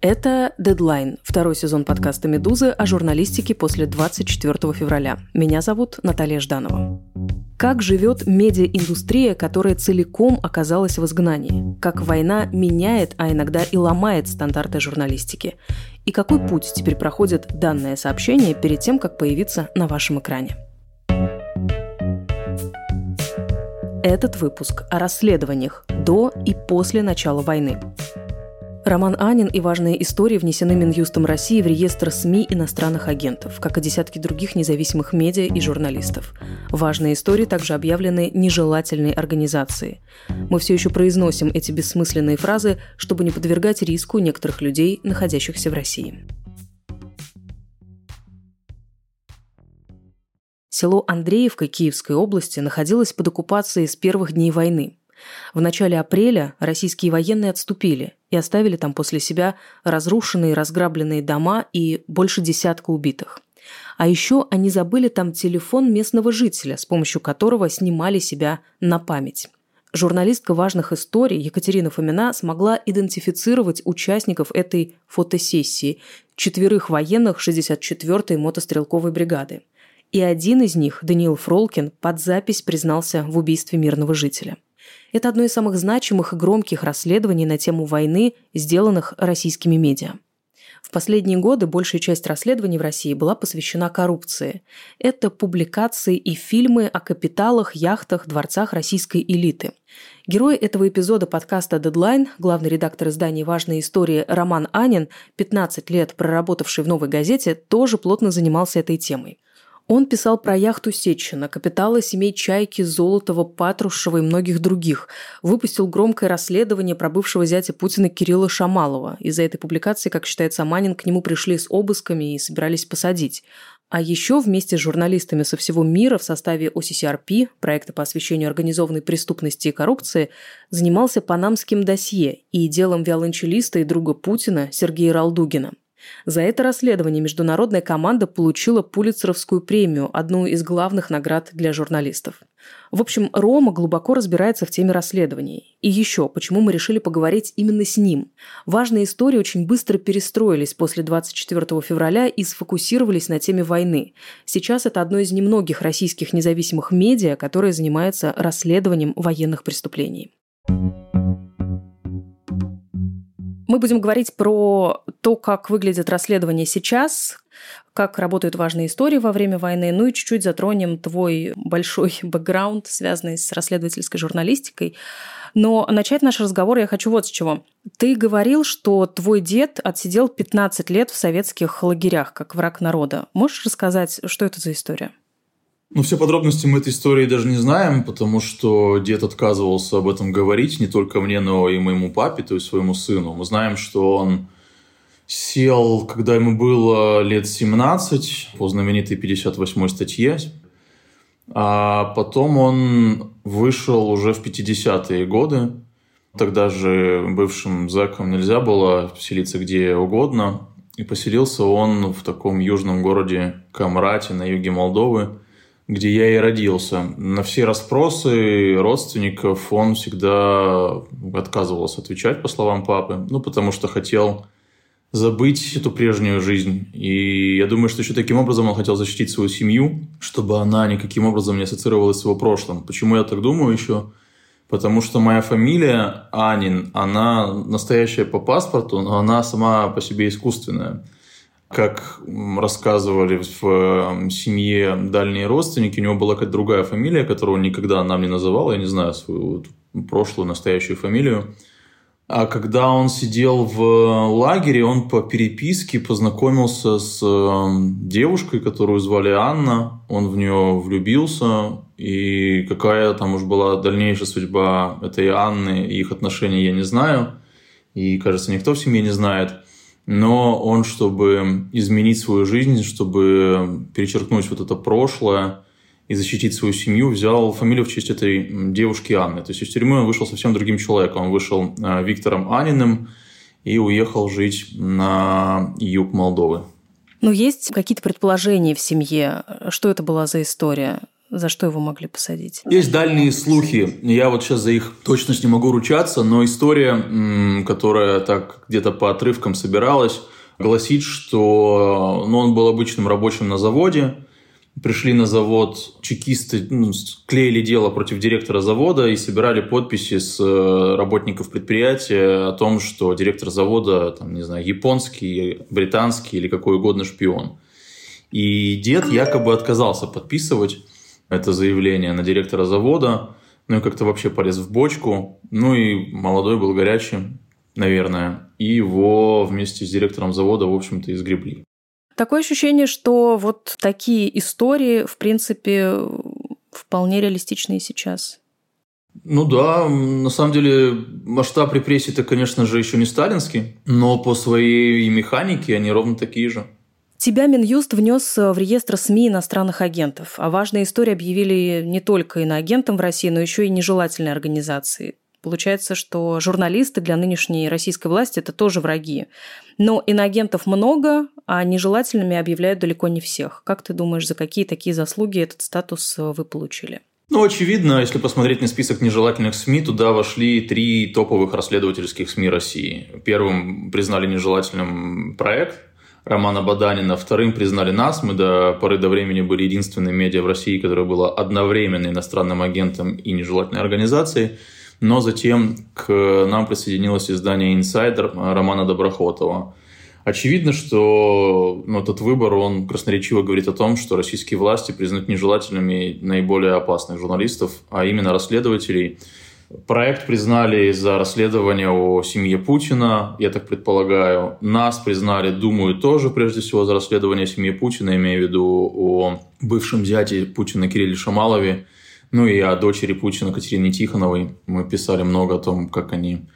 Это «Дедлайн», второй сезон подкаста «Медузы» о журналистике после 24 февраля. Меня зовут Наталья Жданова. Как живет медиаиндустрия, которая целиком оказалась в изгнании? Как война меняет, а иногда и ломает стандарты журналистики? И какой путь теперь проходит данное сообщение перед тем, как появиться на вашем экране? Этот выпуск о расследованиях до и после начала войны. Роман Анин и «Важные истории» внесены Минюстом России в реестр СМИ иностранных агентов, как и десятки других независимых медиа и журналистов. «Важные истории» также объявлены нежелательной организацией. Мы все еще произносим эти бессмысленные фразы, чтобы не подвергать риску некоторых людей, находящихся в России. Село Андреевка Киевской области находилось под оккупацией с первых дней войны. В начале апреля российские военные отступили и оставили там после себя разрушенные и разграбленные дома и больше десятка убитых. А еще они забыли там телефон местного жителя, с помощью которого снимали себя на память. Журналистка «Важных историй» Екатерина Фомина смогла идентифицировать участников этой фотосессии – 4 военных 64-й мотострелковой бригады. И один из них, Даниил Фролкин, под запись признался в убийстве мирного жителя. Это одно из самых значимых и громких расследований на тему войны, сделанных российскими медиа. В последние годы большая часть расследований в России была посвящена коррупции. Это публикации и фильмы о капиталах, яхтах, дворцах российской элиты. Герой этого эпизода подкаста «Дедлайн», главный редактор издания «Важные истории» Роман Анин, 15 лет проработавший в «Новой газете», тоже плотно занимался этой темой. Он писал про яхту Сечина, капиталы семей Чайки, Золотова, Патрушева и многих других. Выпустил громкое расследование про бывшего зятя Путина Кирилла Шамалова. Из-за этой публикации, как считает сам Анин, к нему пришли с обысками и собирались посадить. А еще вместе с журналистами со всего мира в составе OCCRP, проекта по освещению организованной преступности и коррупции, занимался панамским досье и делом виолончелиста и друга Путина Сергея Ролдугина. За это расследование международная команда получила Пулитцеровскую премию, одну из главных наград для журналистов. В общем, Рома глубоко разбирается в теме расследований. И еще, почему мы решили поговорить именно с ним. «Важные истории» очень быстро перестроились после 24 февраля и сфокусировались на теме войны. Сейчас это одно из немногих российских независимых медиа, которое занимается расследованием военных преступлений. Мы будем говорить про то, как выглядит расследование сейчас, как работают важные истории во время войны, ну и чуть-чуть затронем твой большой бэкграунд, связанный с расследовательской журналистикой. Но начать наш разговор я хочу вот с чего. Ты говорил, что твой дед отсидел 15 лет в советских лагерях, как враг народа. Можешь рассказать, что это за история? Ну, все подробности мы этой истории даже не знаем, потому что дед отказывался об этом говорить не только мне, но и моему папе, то есть своему сыну. Мы знаем, что он сел, когда ему было лет 17, по знаменитой 58-й статье. А потом он вышел уже в 50-е годы. Тогда же бывшим зэкам нельзя было селиться где угодно. И поселился он в таком южном городе Камрате на юге Молдовы, где я и родился. На все расспросы родственников он всегда отказывался отвечать, по словам папы, потому что хотел забыть эту прежнюю жизнь. И я думаю, что еще таким образом он хотел защитить свою семью, чтобы она никаким образом не ассоциировалась с его прошлым. Почему я так думаю еще? Потому что моя фамилия Анин, она настоящая по паспорту, но она сама по себе искусственная. Как рассказывали в семье дальние родственники, у него была какая-то другая фамилия, которую он никогда нам не называл. Я не знаю свою прошлую, настоящую фамилию. А когда он сидел в лагере, он по переписке познакомился с девушкой, которую звали Анна. Он в нее влюбился. И какая там уж была дальнейшая судьба этой Анны и их отношений, я не знаю. И, кажется, никто в семье не знает. Но он, чтобы изменить свою жизнь, чтобы перечеркнуть вот это прошлое и защитить свою семью, взял фамилию в честь этой девушки Анны. То есть из тюрьмы он вышел совсем другим человеком. Он вышел Виктором Аниным и уехал жить на юг Молдовы. Но есть какие-то предположения в семье? Что это была за история? За что его могли посадить? Есть дальние слухи. Я вот сейчас за их точность не могу ручаться, но история, которая так где-то по отрывкам собиралась, гласит, что он был обычным рабочим на заводе. Пришли на завод чекисты, клеили дело против директора завода и собирали подписи с работников предприятия о том, что директор завода, там, не знаю, японский, британский или какой угодно шпион. И дед якобы отказался подписывать это заявление на директора завода, ну и как-то вообще полез в бочку. Ну и молодой был горячим, наверное, и его вместе с директором завода, в общем-то, изгребли. Такое ощущение, что вот такие истории, в принципе, вполне реалистичны и сейчас. Ну да, на самом деле масштаб репрессий-то, конечно же, еще не сталинский, но по своей механике они ровно такие же. Тебя Минюст внес в реестр СМИ иностранных агентов, а важные истории объявили не только иноагентом в России, но еще и нежелательной организацией. Получается, что журналисты для нынешней российской власти – это тоже враги. Но иноагентов много, а нежелательными объявляют далеко не всех. Как ты думаешь, за какие такие заслуги этот статус вы получили? Ну, очевидно, если посмотреть на список нежелательных СМИ, туда вошли 3 топовых расследовательских СМИ России. Первым признали нежелательным проект Романа Баданина, вторым признали нас. Мы до поры до времени были единственной медиа в России, которая была одновременно иностранным агентом и нежелательной организацией. Но затем к нам присоединилось издание «Инсайдер» Романа Доброхотова. Очевидно, что этот выбор, он красноречиво говорит о том, что российские власти признают нежелательными наиболее опасных журналистов, а именно расследователей. Проект признали за расследование о семье Путина, я так предполагаю. Нас признали, думаю, тоже прежде всего за расследование о семье Путина, имея в виду о бывшем зяте Путина Кирилле Шамалове. Ну и о дочери Путина Катерине Тихоновой. Мы писали много о том, как они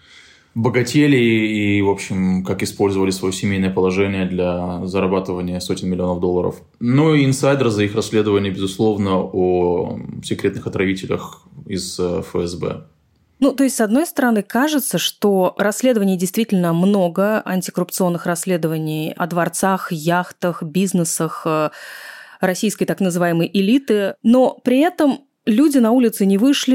богатели и, в общем, как использовали свое семейное положение для зарабатывания сотен миллионов долларов. Ну и инсайдер за их расследование, безусловно, о секретных отравителях из ФСБ. Ну, то есть, с одной стороны, кажется, что расследований действительно много, антикоррупционных расследований о дворцах, яхтах, бизнесах российской так называемой элиты, но при этом люди на улице не вышли,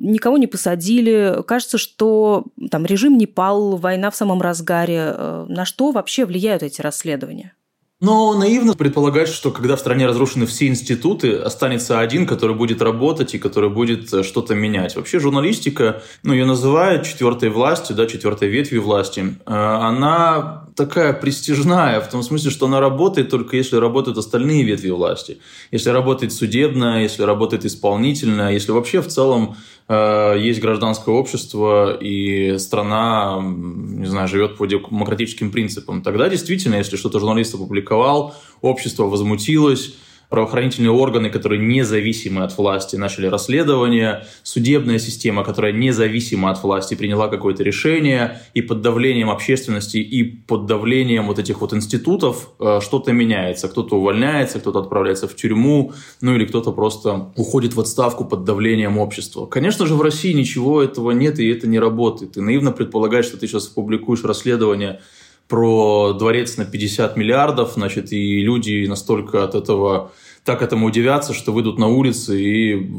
никого не посадили. Кажется, что там режим не пал, война в самом разгаре. На что вообще влияют эти расследования? Но наивно предполагать, что когда в стране разрушены все институты, останется один, который будет работать и который будет что-то менять. Вообще журналистика, ее называют четвертой властью, да, четвертой ветвью власти, она такая престижная, в том смысле, что она работает только если работают остальные ветви власти. Если работает судебная, если работает исполнительная, если вообще в целом есть гражданское общество и страна, не знаю, живет по демократическим принципам. Тогда действительно, если что-то журналист опубликовал, общество возмутилось, правоохранительные органы, которые независимы от власти, начали расследование, судебная система, которая независима от власти, приняла какое-то решение, и под давлением общественности, и под давлением вот этих вот институтов что-то меняется. Кто-то увольняется, кто-то отправляется в тюрьму, или кто-то просто уходит в отставку под давлением общества. Конечно же, в России ничего этого нет, и это не работает. И наивно предполагать, что ты сейчас публикуешь расследование про дворец на 50 миллиардов, и люди настолько от этого так этому удивятся, что выйдут на улицы и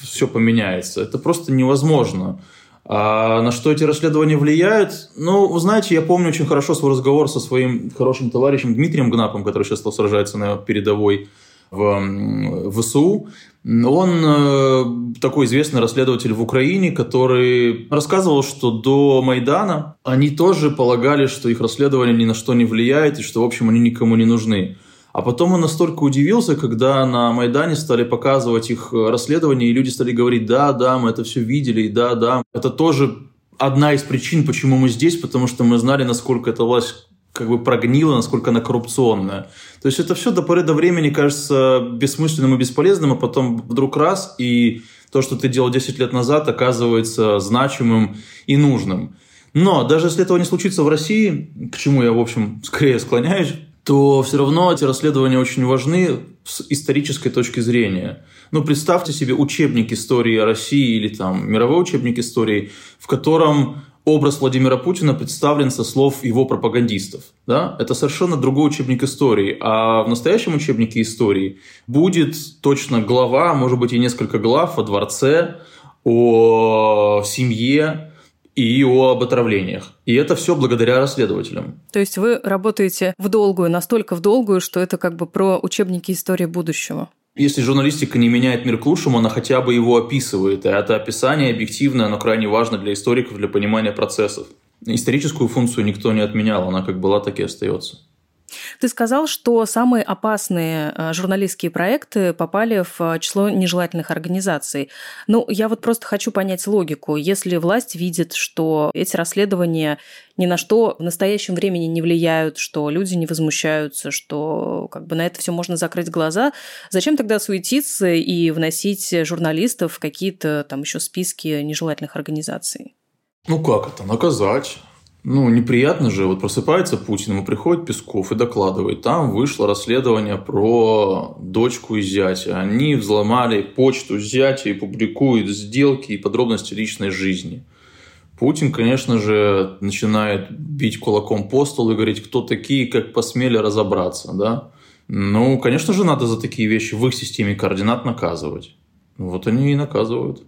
все поменяется. Это просто невозможно. А на что эти расследования влияют? Вы знаете, я помню очень хорошо свой разговор со своим хорошим товарищем Дмитрием Гнапом, который сейчас сражается на передовой в ВСУ. Он такой известный расследователь в Украине, который рассказывал, что до Майдана они тоже полагали, что их расследование ни на что не влияет и что, в общем, они никому не нужны. А потом он настолько удивился, когда на Майдане стали показывать их расследование, и люди стали говорить: да, мы это все видели, и да, это тоже одна из причин, почему мы здесь, потому что мы знали, насколько эта власть прогнила, насколько она коррупционная. То есть это все до поры до времени кажется бессмысленным и бесполезным, а потом вдруг раз, и то, что ты делал 10 лет назад, оказывается значимым и нужным. Но даже если этого не случится в России, к чему я, в общем, скорее склоняюсь, то все равно эти расследования очень важны с исторической точки зрения. Ну, представьте себе учебник истории России или там мировой учебник истории, в котором образ Владимира Путина представлен со слов его пропагандистов. Да? Это совершенно другой учебник истории. А в настоящем учебнике истории будет точно глава, может быть, и несколько глав о дворце, о семье и об отравлениях. И это все благодаря расследователям. То есть вы работаете в долгую, настолько в долгую, что это как бы про учебники истории будущего? Если журналистика не меняет мир к лучшему, она хотя бы его описывает. И это описание объективное, оно крайне важно для историков, для понимания процессов. Историческую функцию никто не отменял, она как была, так и остается. Ты сказал, что самые опасные журналистские проекты попали в число нежелательных организаций. Ну, я вот просто хочу понять логику. Если власть видит, что эти расследования ни на что в настоящем времени не влияют, что люди не возмущаются, что как бы на это все можно закрыть глаза, зачем тогда суетиться и вносить журналистов в какие-то там еще списки нежелательных организаций? Ну, как это? Наказать. Ну, неприятно же. Вот просыпается Путин, ему приходит Песков и докладывает. Там вышло расследование про дочку и зятя. Они взломали почту зятя и публикуют сделки и подробности личной жизни. Путин, конечно же, начинает бить кулаком по столу и говорить, кто такие, как посмели разобраться. Да? Ну, конечно же, надо за такие вещи в их системе координат наказывать. Вот они и наказывают.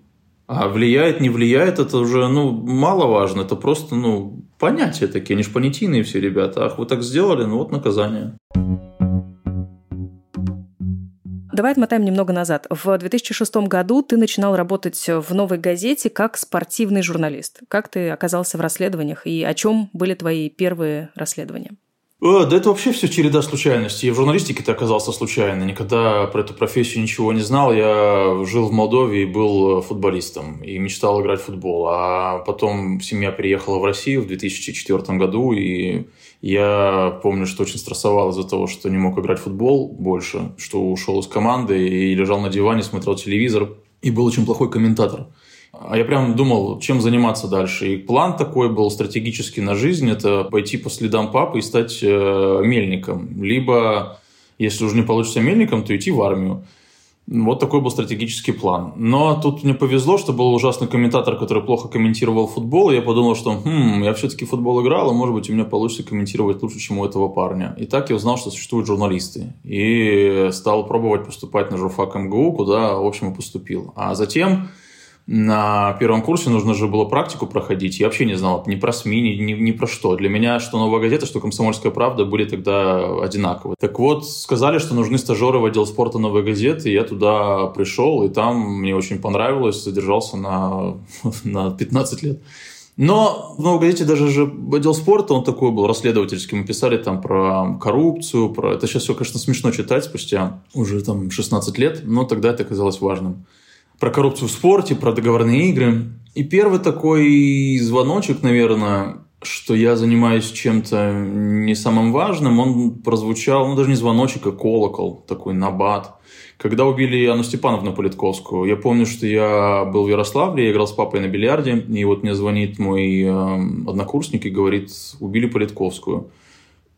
А влияет, не влияет, это уже, мало важно. Это просто, понятия такие, они же понятийные все ребята. Ах, вы так сделали, вот наказание. Давай отмотаем немного назад. В 2006 году ты начинал работать в «Новой газете» как спортивный журналист. Как ты оказался в расследованиях и о чем были твои первые расследования? Да это вообще все череда случайностей. Я в журналистике-то оказался случайно. Никогда про эту профессию ничего не знал. Я жил в Молдове и был футболистом. И мечтал играть в футбол. А потом семья переехала в Россию в 2004 году. И я помню, что очень стрессовал из-за того, что не мог играть в футбол больше. Что ушел из команды и лежал на диване, смотрел телевизор. И был очень плохой комментатор. А я прям думал, чем заниматься дальше. И план такой был стратегический на жизнь. Это пойти по следам папы и стать мельником. Либо, если уже не получится мельником, то идти в армию. Вот такой был стратегический план. Но тут мне повезло, что был ужасный комментатор, который плохо комментировал футбол. И я подумал, что я все-таки в футбол играл, и, может быть, у меня получится комментировать лучше, чем у этого парня. И так я узнал, что существуют журналисты. И стал пробовать поступать на журфак МГУ, куда, в общем, и поступил. А затем... На первом курсе нужно же было практику проходить. Я вообще не знал ни про СМИ, ни про что. Для меня что «Новая газета», что «Комсомольская правда» были тогда одинаковы. Так вот, сказали, что нужны стажеры в отдел спорта «Новой газеты». Я туда пришел, и там мне очень понравилось. Задержался на 15 лет. Но в «Новой газете» даже же отдел спорта, он такой был расследовательский. Мы писали там про коррупцию, про... Это сейчас все, конечно, смешно читать спустя уже там 16 лет, но тогда это казалось важным. Про коррупцию в спорте, про договорные игры. И первый такой звоночек, наверное, что я занимаюсь чем-то не самым важным, он прозвучал, даже не звоночек, а колокол, такой набат. Когда убили Анну Степановну Политковскую, я помню, что я был в Ярославле, я играл с папой на бильярде, и вот мне звонит мой однокурсник и говорит, убили Политковскую.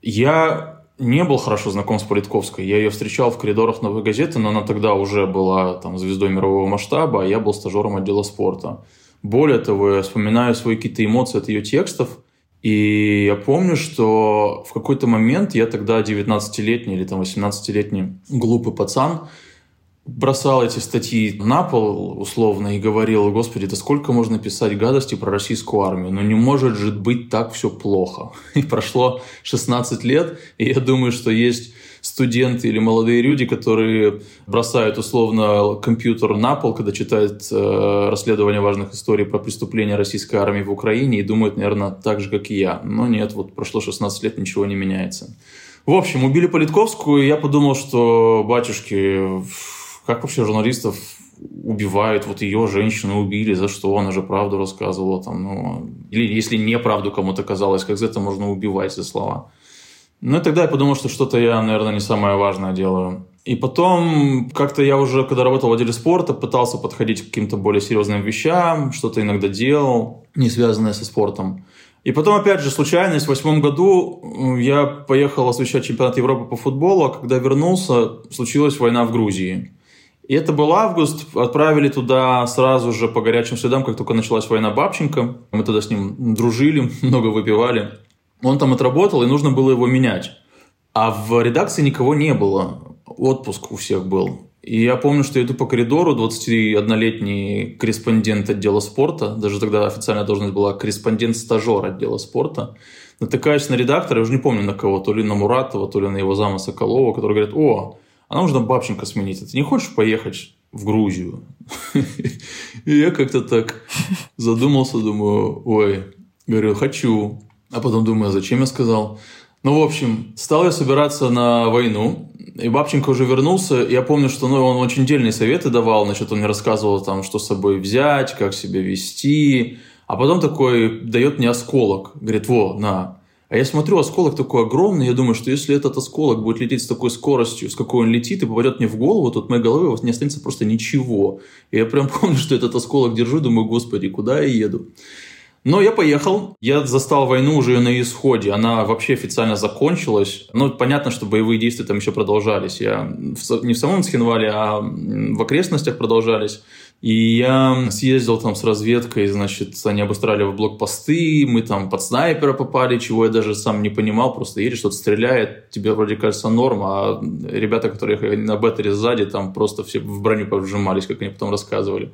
Я... не был хорошо знаком с Политковской. Я ее встречал в коридорах «Новой газеты», но она тогда уже была там звездой мирового масштаба, а я был стажером отдела спорта. Более того, я вспоминаю свои какие-то эмоции от ее текстов, и я помню, что в какой-то момент я тогда 19-летний или там 18-летний глупый пацан бросал эти статьи на пол условно и говорил, господи, да сколько можно писать гадости про российскую армию? Ну не может же быть так все плохо. И прошло 16 лет, и я думаю, что есть студенты или молодые люди, которые бросают условно компьютер на пол, когда читают расследование важных историй про преступления российской армии в Украине и думают, наверное, так же, как и я. Но нет, вот прошло 16 лет, ничего не меняется. В общем, убили Политковскую, и я подумал, что батюшки... Как вообще журналистов убивают? Вот ее женщину убили, за что? Она же правду рассказывала. Или если неправду кому-то казалось, как за это можно убивать, за слова. Ну и тогда я подумал, что что-то я, наверное, не самое важное делаю. И потом как-то я уже, когда работал в отделе спорта, пытался подходить к каким-то более серьезным вещам, что-то иногда делал, не связанное со спортом. И потом, опять же, случайность, в 2008 году я поехал освещать чемпионат Европы по футболу, а когда вернулся, случилась война в Грузии. И это был август, отправили туда сразу же по горячим следам, как только началась война Бабченко. Мы тогда с ним дружили, много выпивали. Он там отработал, и нужно было его менять. А в редакции никого не было, отпуск у всех был. И я помню, что я иду по коридору, 21-летний корреспондент отдела спорта, даже тогда официальная должность была корреспондент-стажер отдела спорта, натыкаюсь на редактора, я уже не помню на кого, то ли на Муратова, то ли на его зама Соколова, который говорит: «О, а нам нужно Бабченко сменить, а ты не хочешь поехать в Грузию?» И я как-то так задумался, думаю, ой, говорю, хочу. А потом думаю, зачем я сказал? Ну, в общем, стал я собираться на войну, и Бабченко уже вернулся. Я помню, что он очень дельные советы давал, значит, он мне рассказывал, там, что с собой взять, как себя вести. А потом такой дает мне осколок, говорит: «Во, на». А я смотрю, осколок такой огромный, я думаю, что если этот осколок будет лететь с такой скоростью, с какой он летит, и попадет мне в голову, то от моей головы не останется просто ничего. И я прям помню, что этот осколок держу, думаю, господи, куда я еду? Но я поехал, я застал войну уже на исходе, она вообще официально закончилась. Ну, понятно, что боевые действия там еще продолжались. Я не в самом Цхинвале, а в окрестностях продолжались. И я съездил там с разведкой, значит, они обустраивали блокпосты, мы там под снайпера попали, чего я даже сам не понимал, просто едешь, что-то стреляет, тебе вроде кажется норм, а ребята, которые ехали на беттере сзади, там просто все в броню поджимались, как они потом рассказывали.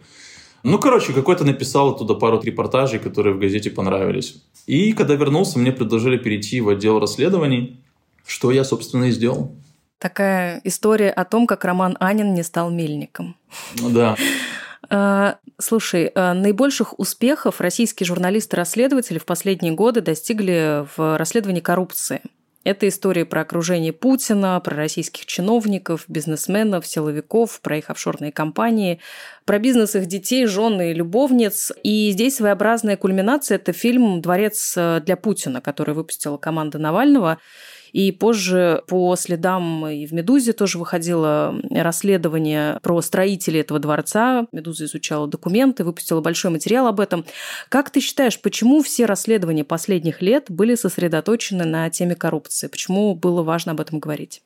Ну, короче, какой-то написал оттуда пару репортажей, которые в газете понравились. И когда вернулся, мне предложили перейти в отдел расследований, что я, собственно, и сделал. Такая история о том, как Роман Анин не стал мельником. Да. Слушай, наибольших успехов российские журналисты-расследователи в последние годы достигли в расследовании коррупции. Это истории про окружение Путина, про российских чиновников, бизнесменов, силовиков, про их офшорные компании, про бизнес их детей, жен и любовниц. И здесь своеобразная кульминация – это фильм «Дворец для Путина», который выпустила команда Навального. И позже по следам и в «Медузе» тоже выходило расследование про строителей этого дворца. «Медуза» изучала документы, выпустила большой материал об этом. Как ты считаешь, почему все расследования последних лет были сосредоточены на теме коррупции? Почему было важно об этом говорить?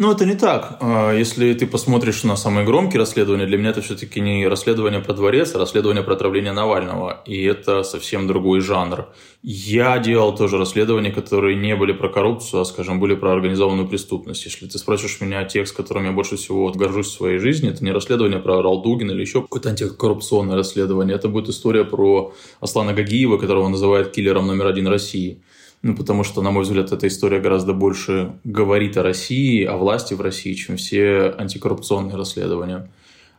Ну, это не так. Если ты посмотришь на самые громкие расследования, для меня это все-таки не расследование про дворец, а расследование про отравление Навального. И это совсем другой жанр. Я делал тоже расследования, которые не были про коррупцию, а, скажем, были про организованную преступность. Если ты спросишь меня текст, которым я больше всего горжусь в своей жизни, это не расследование про Ролдугина или еще какое-то антикоррупционное расследование. Это будет история про Аслана Гагиева, которого называют киллером номер один России. Ну, потому что, на мой взгляд, эта история гораздо больше говорит о России, о власти в России, чем все антикоррупционные расследования.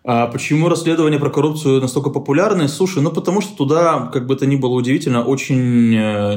А почему расследования про коррупцию настолько популярны? Слушай, ну, потому что туда, как бы это ни было удивительно, очень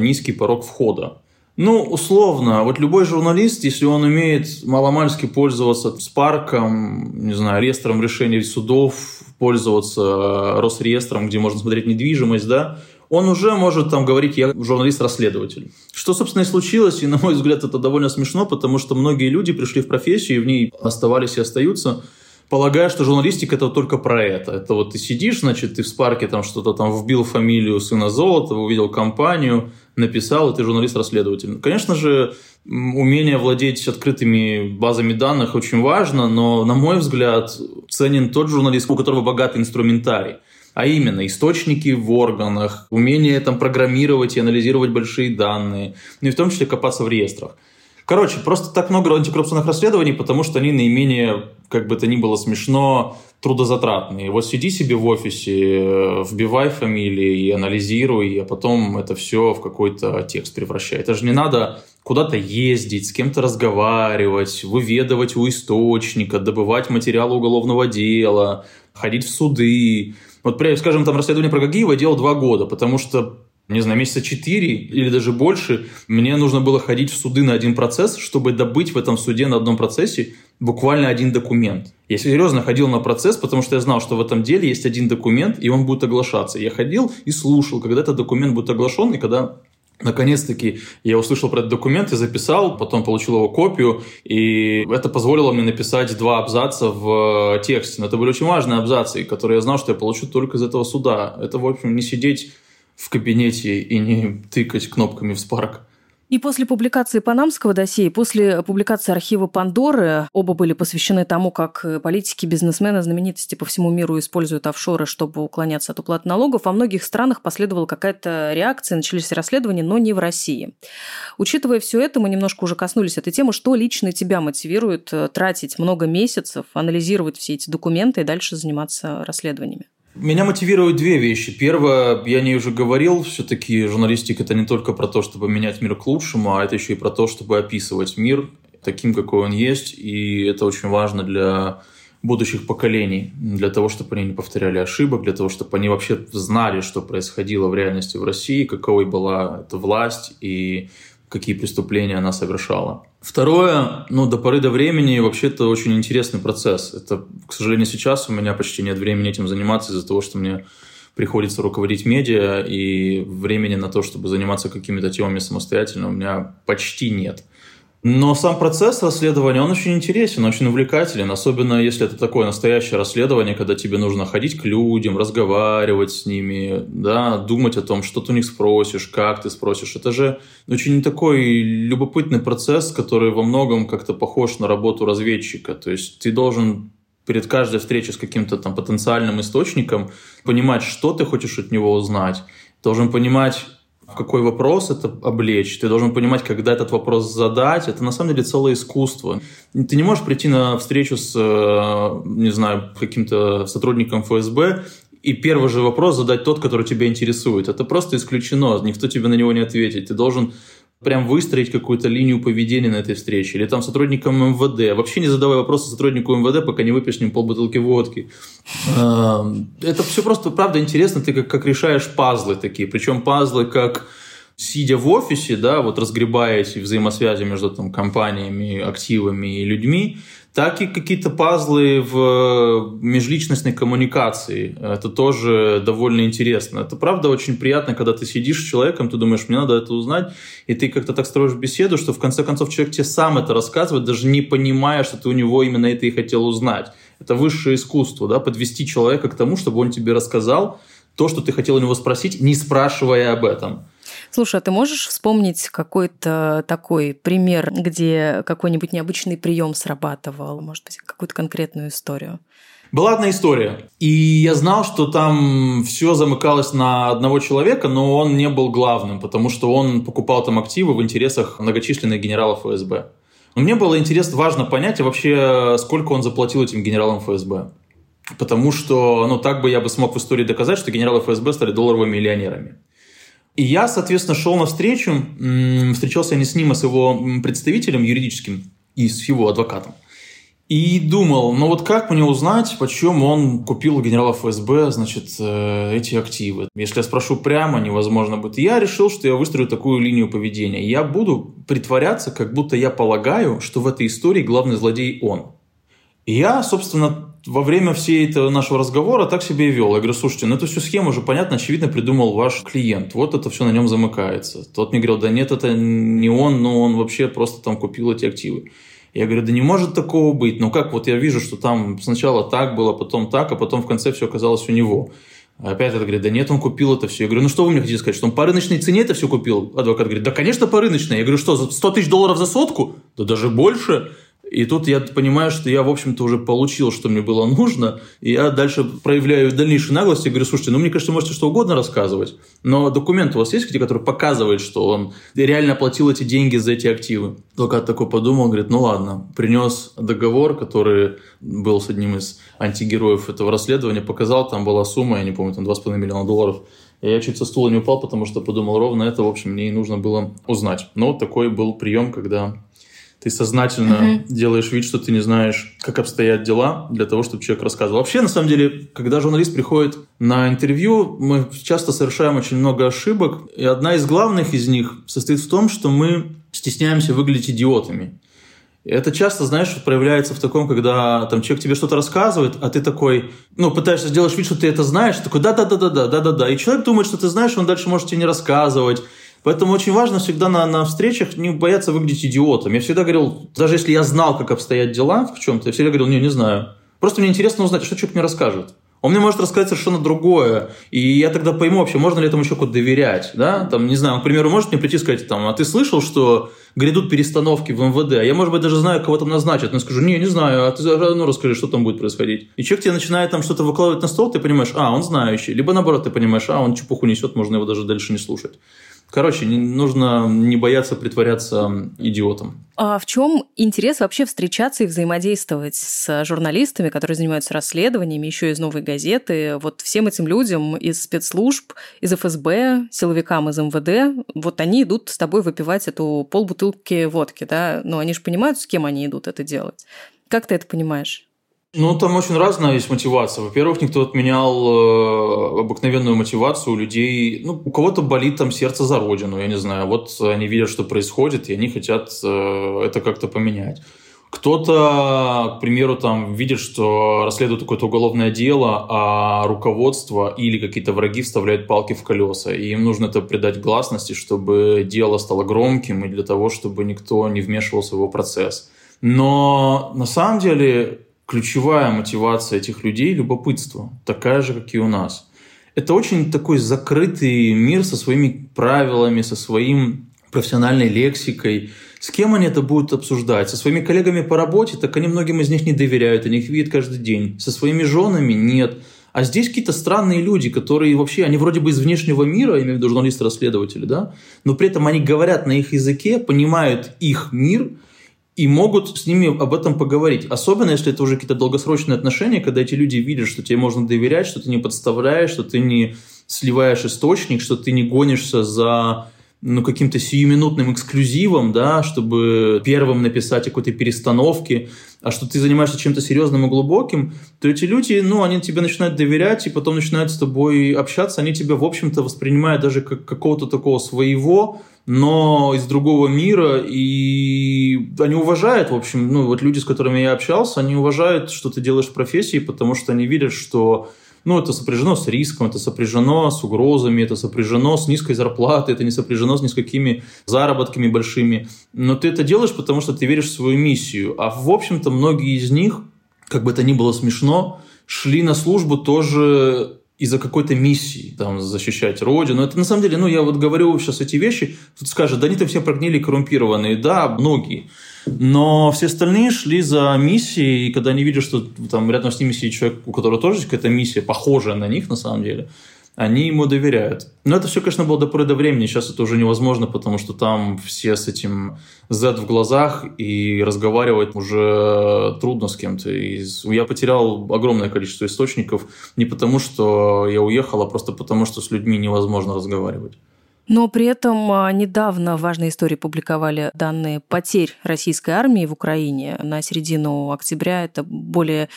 низкий порог входа. Ну, условно, вот любой журналист, если он умеет маломальски пользоваться Спарком, не знаю, реестром решений судов, пользоваться Росреестром, где можно смотреть недвижимость, да, он уже может там говорить: «Я журналист-расследователь». Что, собственно, и случилось, и, на мой взгляд, это довольно смешно, потому что многие люди пришли в профессию, и в ней оставались и остаются, полагая, что журналистика – это только про это. Это вот ты сидишь, значит, ты в Спарке там что-то там вбил фамилию сына Золотова, увидел компанию, написал, и ты журналист-расследователь. Конечно же, умение владеть открытыми базами данных очень важно, но, на мой взгляд, ценен тот журналист, у которого богатый инструментарий. А именно, источники в органах, умение там программировать и анализировать большие данные, ну и в том числе копаться в реестрах. Короче, просто так много антикоррупционных расследований, потому что они наименее, как бы то ни было смешно, трудозатратные. Вот сиди себе в офисе, вбивай фамилии и анализируй, а потом это все в какой-то текст превращай. Это же не надо куда-то ездить, с кем-то разговаривать, выведывать у источника, добывать материалы уголовного дела, ходить в суды. Вот, скажем, там расследование про Гагиева я делал 2 года, потому что, не знаю, месяца 4 или даже больше мне нужно было ходить в суды на один процесс, чтобы добыть в этом суде на одном процессе буквально один документ. Я серьезно ходил на процесс, потому что я знал, что в этом деле есть один документ, и он будет оглашаться. Я ходил и слушал, когда этот документ будет оглашен, и когда... Наконец-таки я услышал про этот документ и записал, потом получил его копию, и это позволило мне написать 2 абзаца в тексте. Но это были очень важные абзацы, которые я знал, что я получу только из этого суда. Это, в общем, не сидеть в кабинете и не тыкать кнопками в Spark. И после публикации панамского досье, и после публикации архива Пандоры, оба были посвящены тому, как политики, бизнесмены, знаменитости по всему миру используют офшоры, чтобы уклоняться от уплаты налогов. Во многих странах последовала какая-то реакция, начались расследования, но не в России. Учитывая все это, мы немножко уже коснулись этой темы. Что лично тебя мотивирует тратить много месяцев, анализировать все эти документы и дальше заниматься расследованиями? Меня мотивируют две вещи. Первое, я о ней уже говорил, все-таки журналистика – это не только про то, чтобы менять мир к лучшему, а это еще и про то, чтобы описывать мир таким, какой он есть, и это очень важно для будущих поколений, для того, чтобы они не повторяли ошибок, для того, чтобы они вообще знали, что происходило в реальности в России, какой была эта власть и какие преступления она совершала. Второе, до поры до времени вообще-то очень интересный процесс. Это, к сожалению, сейчас у меня почти нет времени этим заниматься из-за того, что мне приходится руководить медиа, и времени на то, чтобы заниматься какими-то темами самостоятельно, у меня почти нет. Но сам процесс расследования, он очень интересен, очень увлекателен, особенно если это такое настоящее расследование, когда тебе нужно ходить к людям, разговаривать с ними, да, думать о том, что ты у них спросишь, как ты спросишь. Это же очень такой любопытный процесс, который во многом как-то похож на работу разведчика. То есть ты должен перед каждой встречей с каким-то там потенциальным источником понимать, что ты хочешь от него узнать, должен понимать, в какой вопрос это облечь, ты должен понимать, когда этот вопрос задать. Это на самом деле целое искусство. Ты не можешь прийти на встречу с, не знаю, каким-то сотрудником ФСБ и первый же вопрос задать тот, который тебя интересует. Это просто исключено, никто тебе на него не ответит. Ты должен прям выстроить какую-то линию поведения на этой встрече. Или там сотрудникам МВД. Вообще не задавай вопросы сотруднику МВД, пока не выпьешь с ним полбутылки водки. Это все просто, правда, интересно. Ты как решаешь пазлы такие. Причем пазлы как сидя в офисе, да, вот разгребая эти взаимосвязи между там компаниями, активами и людьми, так и какие-то пазлы в межличностной коммуникации. Это тоже довольно интересно. Это, правда, очень приятно, когда ты сидишь с человеком, ты думаешь, мне надо это узнать, и ты как-то так строишь беседу, что в конце концов человек тебе сам это рассказывает, даже не понимая, что ты у него именно это и хотел узнать. Это высшее искусство, да, подвести человека к тому, чтобы он тебе рассказал то, что ты хотел у него спросить, не спрашивая об этом. Слушай, а ты можешь вспомнить какой-то такой пример, где какой-нибудь необычный прием срабатывал, может быть, какую-то конкретную историю? Была одна история, и я знал, что там все замыкалось на одного человека, но он не был главным, потому что он покупал там активы в интересах многочисленных генералов ФСБ. Но мне было интересно, важно понять вообще, сколько он заплатил этим генералам ФСБ. Потому что, так бы я смог в истории доказать, что генералы ФСБ стали долларовыми миллионерами. И я, соответственно, шел навстречу, встречался я не с ним, а с его представителем юридическим и с его адвокатом. И думал, как мне узнать, почем он купил у генерала ФСБ, эти активы. Если я спрошу прямо, невозможно будет. И я решил, что я выстрою такую линию поведения. Я буду притворяться, как будто я полагаю, что в этой истории главный злодей он. И я, собственно, во время всей этого нашего разговора так себе и вел. Я говорю, слушайте, эту всю схему уже, понятно, очевидно, придумал ваш клиент. Вот это все на нем замыкается. Тот мне говорил, да нет, это не он, но он вообще просто там купил эти активы. Я говорю, да не может такого быть. Я вижу, что там сначала так было, потом так, а потом в конце все оказалось у него. Опять это говорит, да нет, он купил это все. Я говорю, что вы мне хотите сказать, что он по рыночной цене это все купил? Адвокат говорит, да конечно по рыночной. Я говорю, что, за 100 тысяч долларов за сотку? Да даже больше. И тут я понимаю, что я, в общем-то, уже получил, что мне было нужно. И я дальше проявляю дальнейшую наглость и говорю, слушайте, мне кажется, вы можете что угодно рассказывать. Но документ у вас есть, который показывает, что он реально платил эти деньги за эти активы? Только такой подумал, говорит, ладно. Принес договор, который был с одним из антигероев этого расследования, показал, там была сумма, я не помню, там 2,5 миллиона долларов. И я чуть со стула не упал, потому что подумал, ровно это, в общем, мне и нужно было узнать. Но такой был прием, когда ты сознательно делаешь вид, что ты не знаешь, как обстоят дела, для того, чтобы человек рассказывал. Вообще, на самом деле, когда журналист приходит на интервью, мы часто совершаем очень много ошибок. И одна из главных из них состоит в том, что мы стесняемся выглядеть идиотами. И это часто, проявляется в таком, когда там человек тебе что-то рассказывает, а ты такой, пытаешься сделать вид, что ты это знаешь, такой да-да-да-да-да-да-да. И человек думает, что ты знаешь, он дальше может тебе не рассказывать. Поэтому очень важно всегда на встречах не бояться выглядеть идиотом. Я всегда говорил, даже если я знал, как обстоят дела в чем-то, я всегда говорил, не знаю. Просто мне интересно узнать, что человек мне расскажет. Он мне может рассказать совершенно другое. И я тогда пойму вообще, можно ли этому человеку доверять. Да? Там, не знаю, он, к примеру, может мне прийти и сказать, там, а ты слышал, что грядут перестановки в МВД? А я, может быть, даже знаю, кого там назначат. Но я скажу, не знаю, а ты ну, расскажи, что там будет происходить. И человек тебе начинает там что-то выкладывать на стол, ты понимаешь, а, он знающий. Либо наоборот, ты понимаешь, а, он чепуху несет, можно его даже дальше не слушать. Короче, нужно не бояться притворяться идиотом. А в чем интерес вообще встречаться и взаимодействовать с журналистами, которые занимаются расследованиями, еще из «Новой газеты»? Вот всем этим людям из спецслужб, из ФСБ, силовикам из МВД, вот они идут с тобой выпивать эту полбутылки водки, да? Но они же понимают, с кем они идут это делать. Как ты это понимаешь? Ну, там очень разная есть мотивация. Во-первых, никто отменял обыкновенную мотивацию у людей. Ну, у кого-то болит там сердце за родину, я не знаю. Вот они видят, что происходит, и они хотят это как-то поменять. Кто-то, к примеру, там видит, что расследуют какое-то уголовное дело, а руководство или какие-то враги вставляют палки в колеса. И им нужно это придать гласности, чтобы дело стало громким, и для того, чтобы никто не вмешивался в его процесс. Но на самом деле... Ключевая мотивация этих людей – любопытство, такая же, как и у нас. Это очень такой закрытый мир со своими правилами, со своим профессиональной лексикой. С кем они это будут обсуждать? Со своими коллегами по работе, так они многим из них не доверяют, они их видят каждый день. Со своими женами – нет. А здесь какие-то странные люди, которые вообще, они вроде бы из внешнего мира, я имею в виду журналисты-расследователи, да? Но при этом они говорят на их языке, понимают их мир – и могут с ними об этом поговорить. Особенно, если это уже какие-то долгосрочные отношения, когда эти люди видят, что тебе можно доверять, что ты не подставляешь, что ты не сливаешь источник, что ты не гонишься за каким-то сиюминутным эксклюзивом, да, чтобы первым написать о какой-то перестановке, а что ты занимаешься чем-то серьезным и глубоким, то эти люди, они тебе начинают доверять и потом начинают с тобой общаться, они тебя, в общем-то, воспринимают даже как какого-то такого своего, но из другого мира, и они уважают, в общем, люди, с которыми я общался, они уважают, что ты делаешь в профессии, потому что они видят, что это сопряжено с риском, это сопряжено с угрозами, это сопряжено с низкой зарплатой, это не сопряжено с нисколькими заработками большими. Но ты это делаешь, потому что ты веришь в свою миссию. А, в общем-то, многие из них, как бы это ни было смешно, шли на службу тоже из-за какой-то миссии, там, защищать родину. Это, на самом деле, я вот говорю сейчас эти вещи, тут скажут, да они там все прогнили и коррумпированные. Да, многие. Но все остальные шли за миссией, и когда они видят, что там рядом с ними сидит человек, у которого тоже есть какая-то миссия, похожая на них, на самом деле, они ему доверяют. Но это все, конечно, было до поры до времени. Сейчас это уже невозможно, потому что там все с этим зад в глазах, и разговаривать уже трудно с кем-то. И я потерял огромное количество источников не потому, что я уехал, а просто потому, что с людьми невозможно разговаривать. Но при этом недавно «Важные истории» публиковали данные потерь российской армии в Украине. На середину октября это более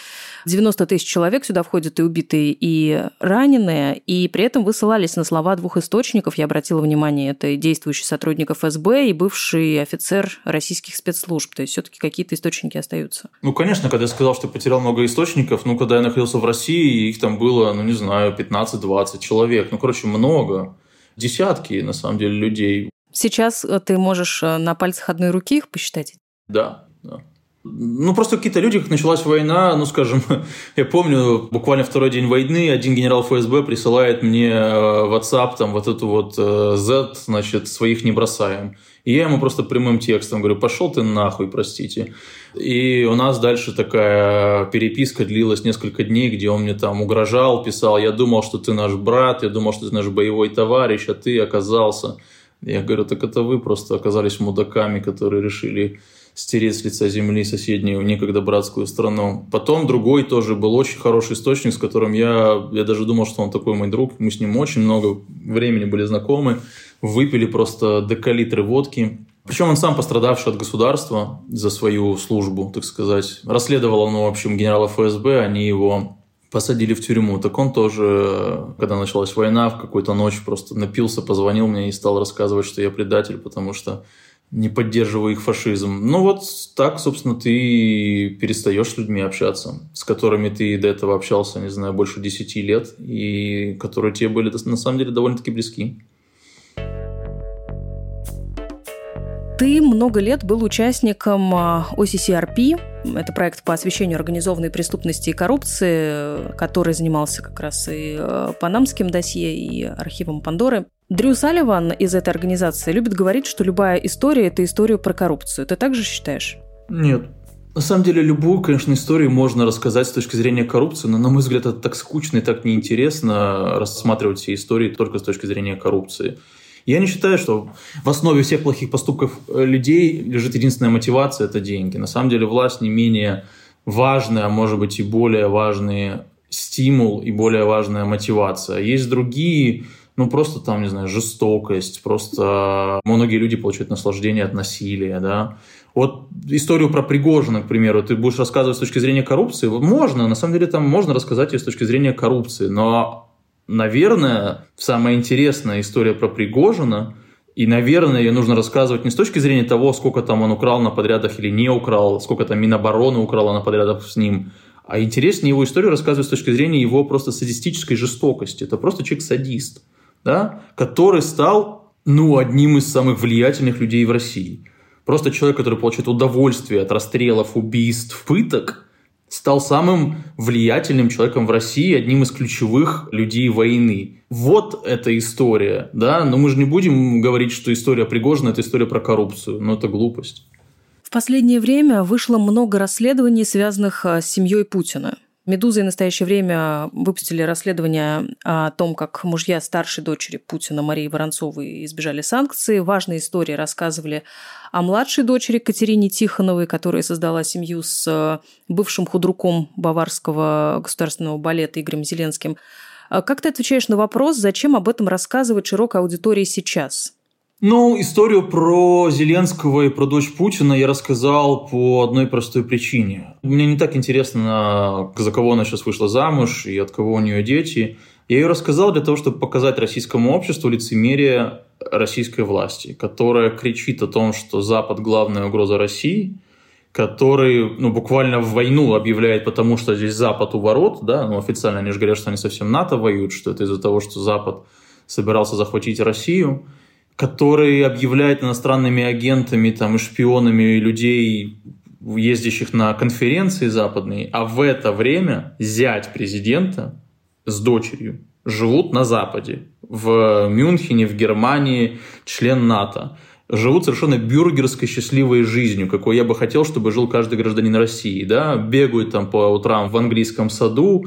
90 тысяч человек, сюда входят и убитые, и раненые. И при этом вы ссылались на слова двух источников. Я обратила внимание, это действующий сотрудник ФСБ и бывший офицер российских спецслужб. То есть все-таки какие-то источники остаются. Конечно, когда я сказал, что потерял много источников, когда я находился в России, их там было, 15-20 человек. Много. Десятки, на самом деле, людей. Сейчас ты можешь на пальцах одной руки их посчитать? Да. Просто какие-то люди, как началась война, я помню, буквально второй день войны один генерал ФСБ присылает мне в WhatsApp Z, своих не бросаем. И я ему просто прямым текстом говорю, пошел ты нахуй, простите. И у нас дальше такая переписка длилась несколько дней, где он мне там угрожал, писал, я думал, что ты наш брат, я думал, что ты наш боевой товарищ, а ты оказался. Я говорю, так это вы просто оказались мудаками, которые решили стереть с лица земли соседнюю некогда братскую страну. Потом другой тоже был очень хороший источник, с которым я даже думал, что он такой мой друг. Мы с ним очень много времени были знакомы. Выпили просто декалитры водки. Причем он сам пострадавший от государства за свою службу, так сказать. Расследовал он, в общем, генерала ФСБ, они его посадили в тюрьму. Так он тоже, когда началась война, в какую-то ночь просто напился, позвонил мне и стал рассказывать, что я предатель, потому что не поддерживая их фашизм. Так, собственно, ты перестаешь с людьми общаться, с которыми ты до этого общался, больше 10 лет, и которые тебе были, на самом деле, довольно-таки близки. Ты много лет был участником OCCRP, это проект по освещению организованной преступности и коррупции, который занимался как раз и панамским досье, и архивом Пандоры. Дрю Салливан из этой организации любит говорить, что любая история – это история про коррупцию. Ты так же считаешь? Нет. На самом деле, любую, конечно, историю можно рассказать с точки зрения коррупции, но, на мой взгляд, это так скучно и так неинтересно рассматривать все истории только с точки зрения коррупции. Я не считаю, что в основе всех плохих поступков людей лежит единственная мотивация – это деньги. На самом деле, власть не менее важная, а может быть и более важный стимул и более важная мотивация. Есть другие, просто там, не знаю, жестокость, просто многие люди получают наслаждение от насилия, да. Вот историю про Пригожина, к примеру, ты будешь рассказывать с точки зрения коррупции? Можно, на самом деле, там можно рассказать ее с точки зрения коррупции, но, наверное, самая интересная история про Пригожина, и, наверное, ее нужно рассказывать не с точки зрения того, сколько там он украл на подрядах или не украл, сколько там Минобороны украла на подрядах с ним, а интереснее его историю рассказывать с точки зрения его просто садистической жестокости. Это просто человек-садист, да, который стал, одним из самых влиятельных людей в России. Просто человек, который получает удовольствие от расстрелов, убийств, пыток, стал самым влиятельным человеком в России, одним из ключевых людей войны. Вот эта история, да? Но мы же не будем говорить, что история Пригожина – это история про коррупцию. Но это глупость. В последнее время вышло много расследований, связанных с семьей Путина. «Медуза» и в настоящее время выпустили расследование о том, как мужья старшей дочери Путина Марии Воронцовой избежали санкций. Важные истории рассказывали о младшей дочери Катерине Тихоновой, которая создала семью с бывшим худруком Баварского государственного балета Игорем Зеленским. Как ты отвечаешь на вопрос, зачем об этом рассказывать широкой аудитории сейчас? Историю про Зеленского и про дочь Путина я рассказал по одной простой причине. Мне не так интересно, за кого она сейчас вышла замуж и от кого у нее дети. Я ее рассказал для того, чтобы показать российскому обществу лицемерие российской власти, которая кричит о том, что Запад – главная угроза России, который буквально в войну объявляет, потому что здесь Запад у ворот. Да? Официально они же говорят, что они совсем НАТО воюют, что это из-за того, что Запад собирался захватить Россию, который объявляет иностранными агентами и шпионами людей, ездящих на конференции западные, а в это время зять президента с дочерью живут на Западе, в Мюнхене, в Германии, член НАТО. Живут совершенно бюргерской счастливой жизнью, какой я бы хотел, чтобы жил каждый гражданин России. Да? Бегают по утрам в английском саду,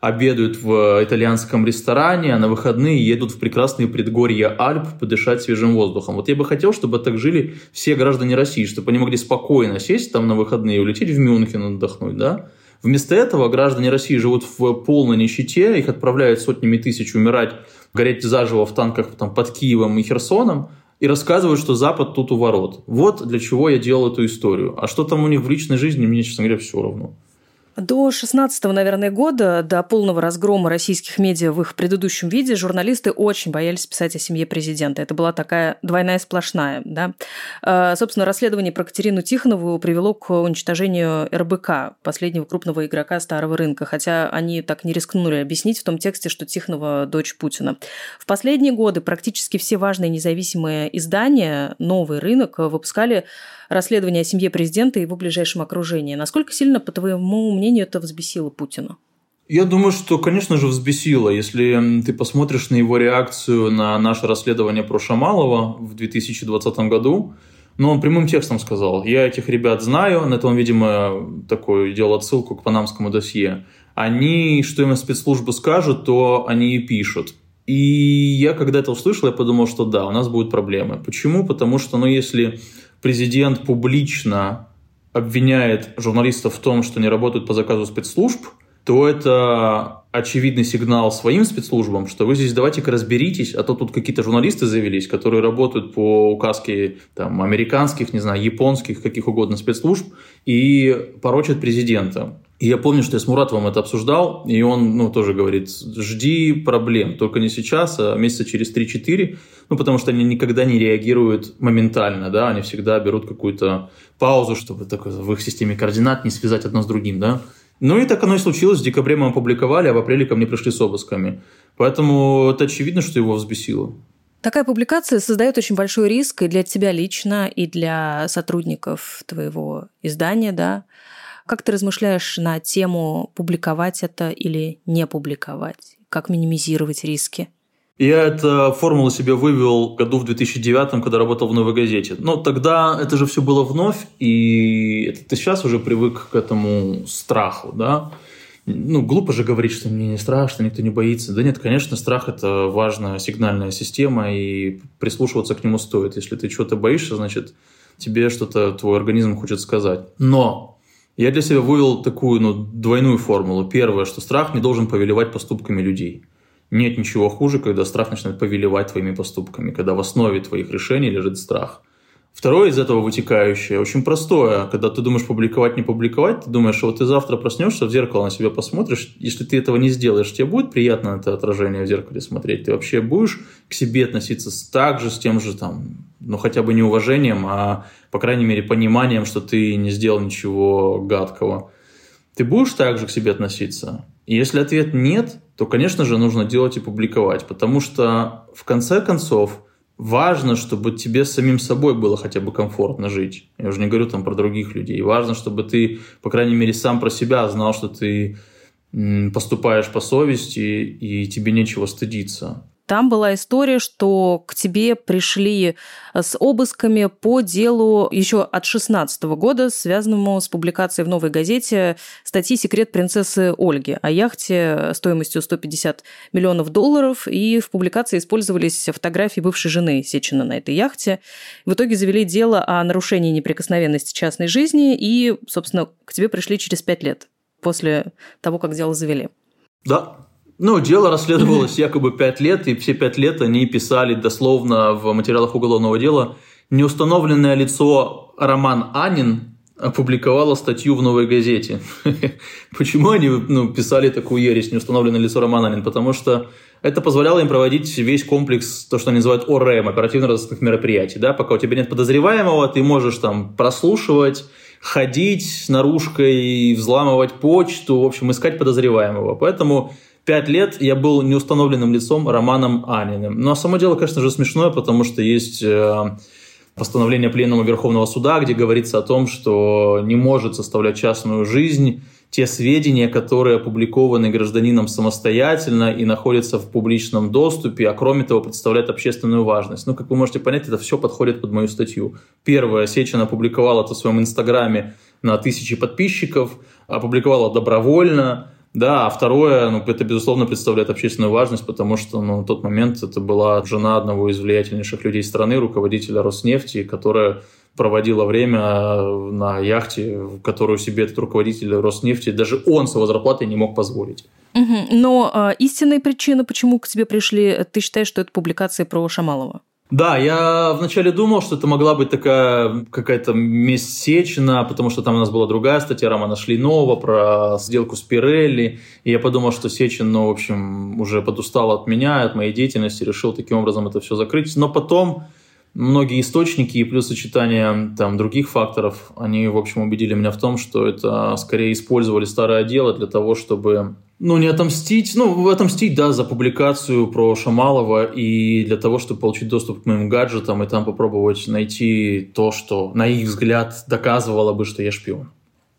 обедают в итальянском ресторане, а на выходные едут в прекрасные предгорья Альп подышать свежим воздухом. Вот я бы хотел, чтобы так жили все граждане России, чтобы они могли спокойно сесть на выходные и улететь в Мюнхен отдохнуть, да? Вместо этого граждане России живут в полной нищете, их отправляют сотнями тысяч умирать, гореть заживо в танках под Киевом и Херсоном, и рассказывают, что Запад тут у ворот. Вот для чего я делал эту историю. А что там у них в личной жизни, мне, честно говоря, все равно. До 16-го, наверное, года, до полного разгрома российских медиа в их предыдущем виде, журналисты очень боялись писать о семье президента. Это была такая двойная сплошная. Да? Собственно, расследование про Катерину Тихонову привело к уничтожению РБК, последнего крупного игрока старого рынка, хотя они так не рискнули объяснить в том тексте, что Тихонова – дочь Путина. В последние годы практически все важные независимые издания «Новый рынок» выпускали расследование о семье президента и его ближайшем окружении. Насколько сильно, по твоему мнению, это взбесило Путина? Я думаю, что, конечно же, взбесило. Если ты посмотришь на его реакцию на наше расследование про Шамалова в 2020 году, он прямым текстом сказал: «Я этих ребят знаю», на это он, видимо, делал отсылку к панамскому досье. Они, что им спецслужбы скажут, то они и пишут. И я, когда это услышал, я подумал, что да, у нас будут проблемы. Почему? Потому что, если президент публично обвиняет журналистов в том, что они работают по заказу спецслужб, то это очевидный сигнал своим спецслужбам, что вы здесь давайте-ка разберитесь, а то тут какие-то журналисты завелись, которые работают по указке американских, японских, каких угодно спецслужб и порочат президента. И я помню, что я с Муратовым это обсуждал, и он тоже говорит: жди проблем, только не сейчас, а месяца через 3-4, потому что они никогда не реагируют моментально, да, они всегда берут какую-то паузу, чтобы в их системе координат не связать одно с другим, да. И так оно и случилось, в декабре мы опубликовали, а в апреле ко мне пришли с обысками. Поэтому это очевидно, что его взбесило. Такая публикация создает очень большой риск и для тебя лично, и для сотрудников твоего издания, да. Как ты размышляешь на тему публиковать это или не публиковать? Как минимизировать риски? Я эту формулу себе вывел году в 2009, когда работал в «Новой газете». Но тогда это же все было вновь, и это ты сейчас уже привык к этому страху, да? Ну, глупо же говорить, что мне не страшно, никто не боится. Да нет, конечно, страх – это важная сигнальная система, и прислушиваться к нему стоит. Если ты чего-то боишься, значит, тебе что-то твой организм хочет сказать. Но я для себя вывел такую, двойную формулу. Первое, что страх не должен повелевать поступками людей. Нет ничего хуже, когда страх начинает повелевать твоими поступками, когда в основе твоих решений лежит страх. Второе из этого вытекающее, очень простое. Когда ты думаешь публиковать, не публиковать, ты думаешь, что вот ты завтра проснешься, в зеркало на себя посмотришь, если ты этого не сделаешь, тебе будет приятно это отражение в зеркале смотреть? Ты вообще будешь к себе относиться так же, с тем же, хотя бы не уважением, а, по крайней мере, пониманием, что ты не сделал ничего гадкого? Ты будешь так же к себе относиться? И если ответ нет, то, конечно же, нужно делать и публиковать, потому что, в конце концов, важно, чтобы тебе самим собой было хотя бы комфортно жить. Я уже не говорю про других людей. Важно, чтобы ты, по крайней мере, сам про себя знал, что ты поступаешь по совести, и тебе нечего стыдиться. Там была история, что к тебе пришли с обысками по делу еще от 2016 года, связанному с публикацией в «Новой газете» статьи «Секрет принцессы Ольги» о яхте стоимостью $150 миллионов, и в публикации использовались фотографии бывшей жены Сечина на этой яхте. В итоге завели дело о нарушении неприкосновенности частной жизни, и, собственно, к тебе пришли через 5 лет после того, как дело завели. Да. Дело расследовалось якобы 5 лет, и все 5 лет они писали дословно в материалах уголовного дела. Неустановленное лицо Роман Анин опубликовало статью в «Новой газете». Почему они писали такую ересь, неустановленное лицо Роман Анин? Потому что это позволяло им проводить весь комплекс, то, что они называют ОРМ, оперативно-розыскных мероприятий. Да? Пока у тебя нет подозреваемого, ты можешь прослушивать, ходить с наружкой, взламывать почту, в общем, искать подозреваемого. Поэтому 5 лет я был неустановленным лицом Романом Аниным. Но само дело, конечно же, смешное, потому что есть постановление Пленума Верховного Суда, где говорится о том, что не может составлять частную жизнь те сведения, которые опубликованы гражданином самостоятельно и находятся в публичном доступе, а кроме того представляют общественную важность. Как вы можете понять, это все подходит под мою статью. Первое, Сечин опубликовал это в своем Инстаграме на 1000 подписчиков, опубликовала добровольно. Да, а второе, это, безусловно, представляет общественную важность, потому что на тот момент это была жена одного из влиятельнейших людей страны, руководителя Роснефти, которая проводила время на яхте, которую себе этот руководитель Роснефти, даже он с его зарплатой не мог позволить. Угу. Но истинная причина, почему к тебе пришли, ты считаешь, что это публикация про Шамалова? Да, я вначале думал, что это могла быть такая какая-то месячина, потому что там у нас была другая статья Романа Шлинова про сделку с Пирелли, и я подумал, что Сечин, уже подустал от меня, от моей деятельности, решил таким образом это все закрыть. Но потом многие источники и плюс сочетание других факторов, они, убедили меня в том, что это скорее использовали старое дело для того, чтобы... не отомстить, отомстить, да, за публикацию про Шамалова и для того, чтобы получить доступ к моим гаджетам и там попробовать найти то, что, на их взгляд, доказывало бы, что я шпион.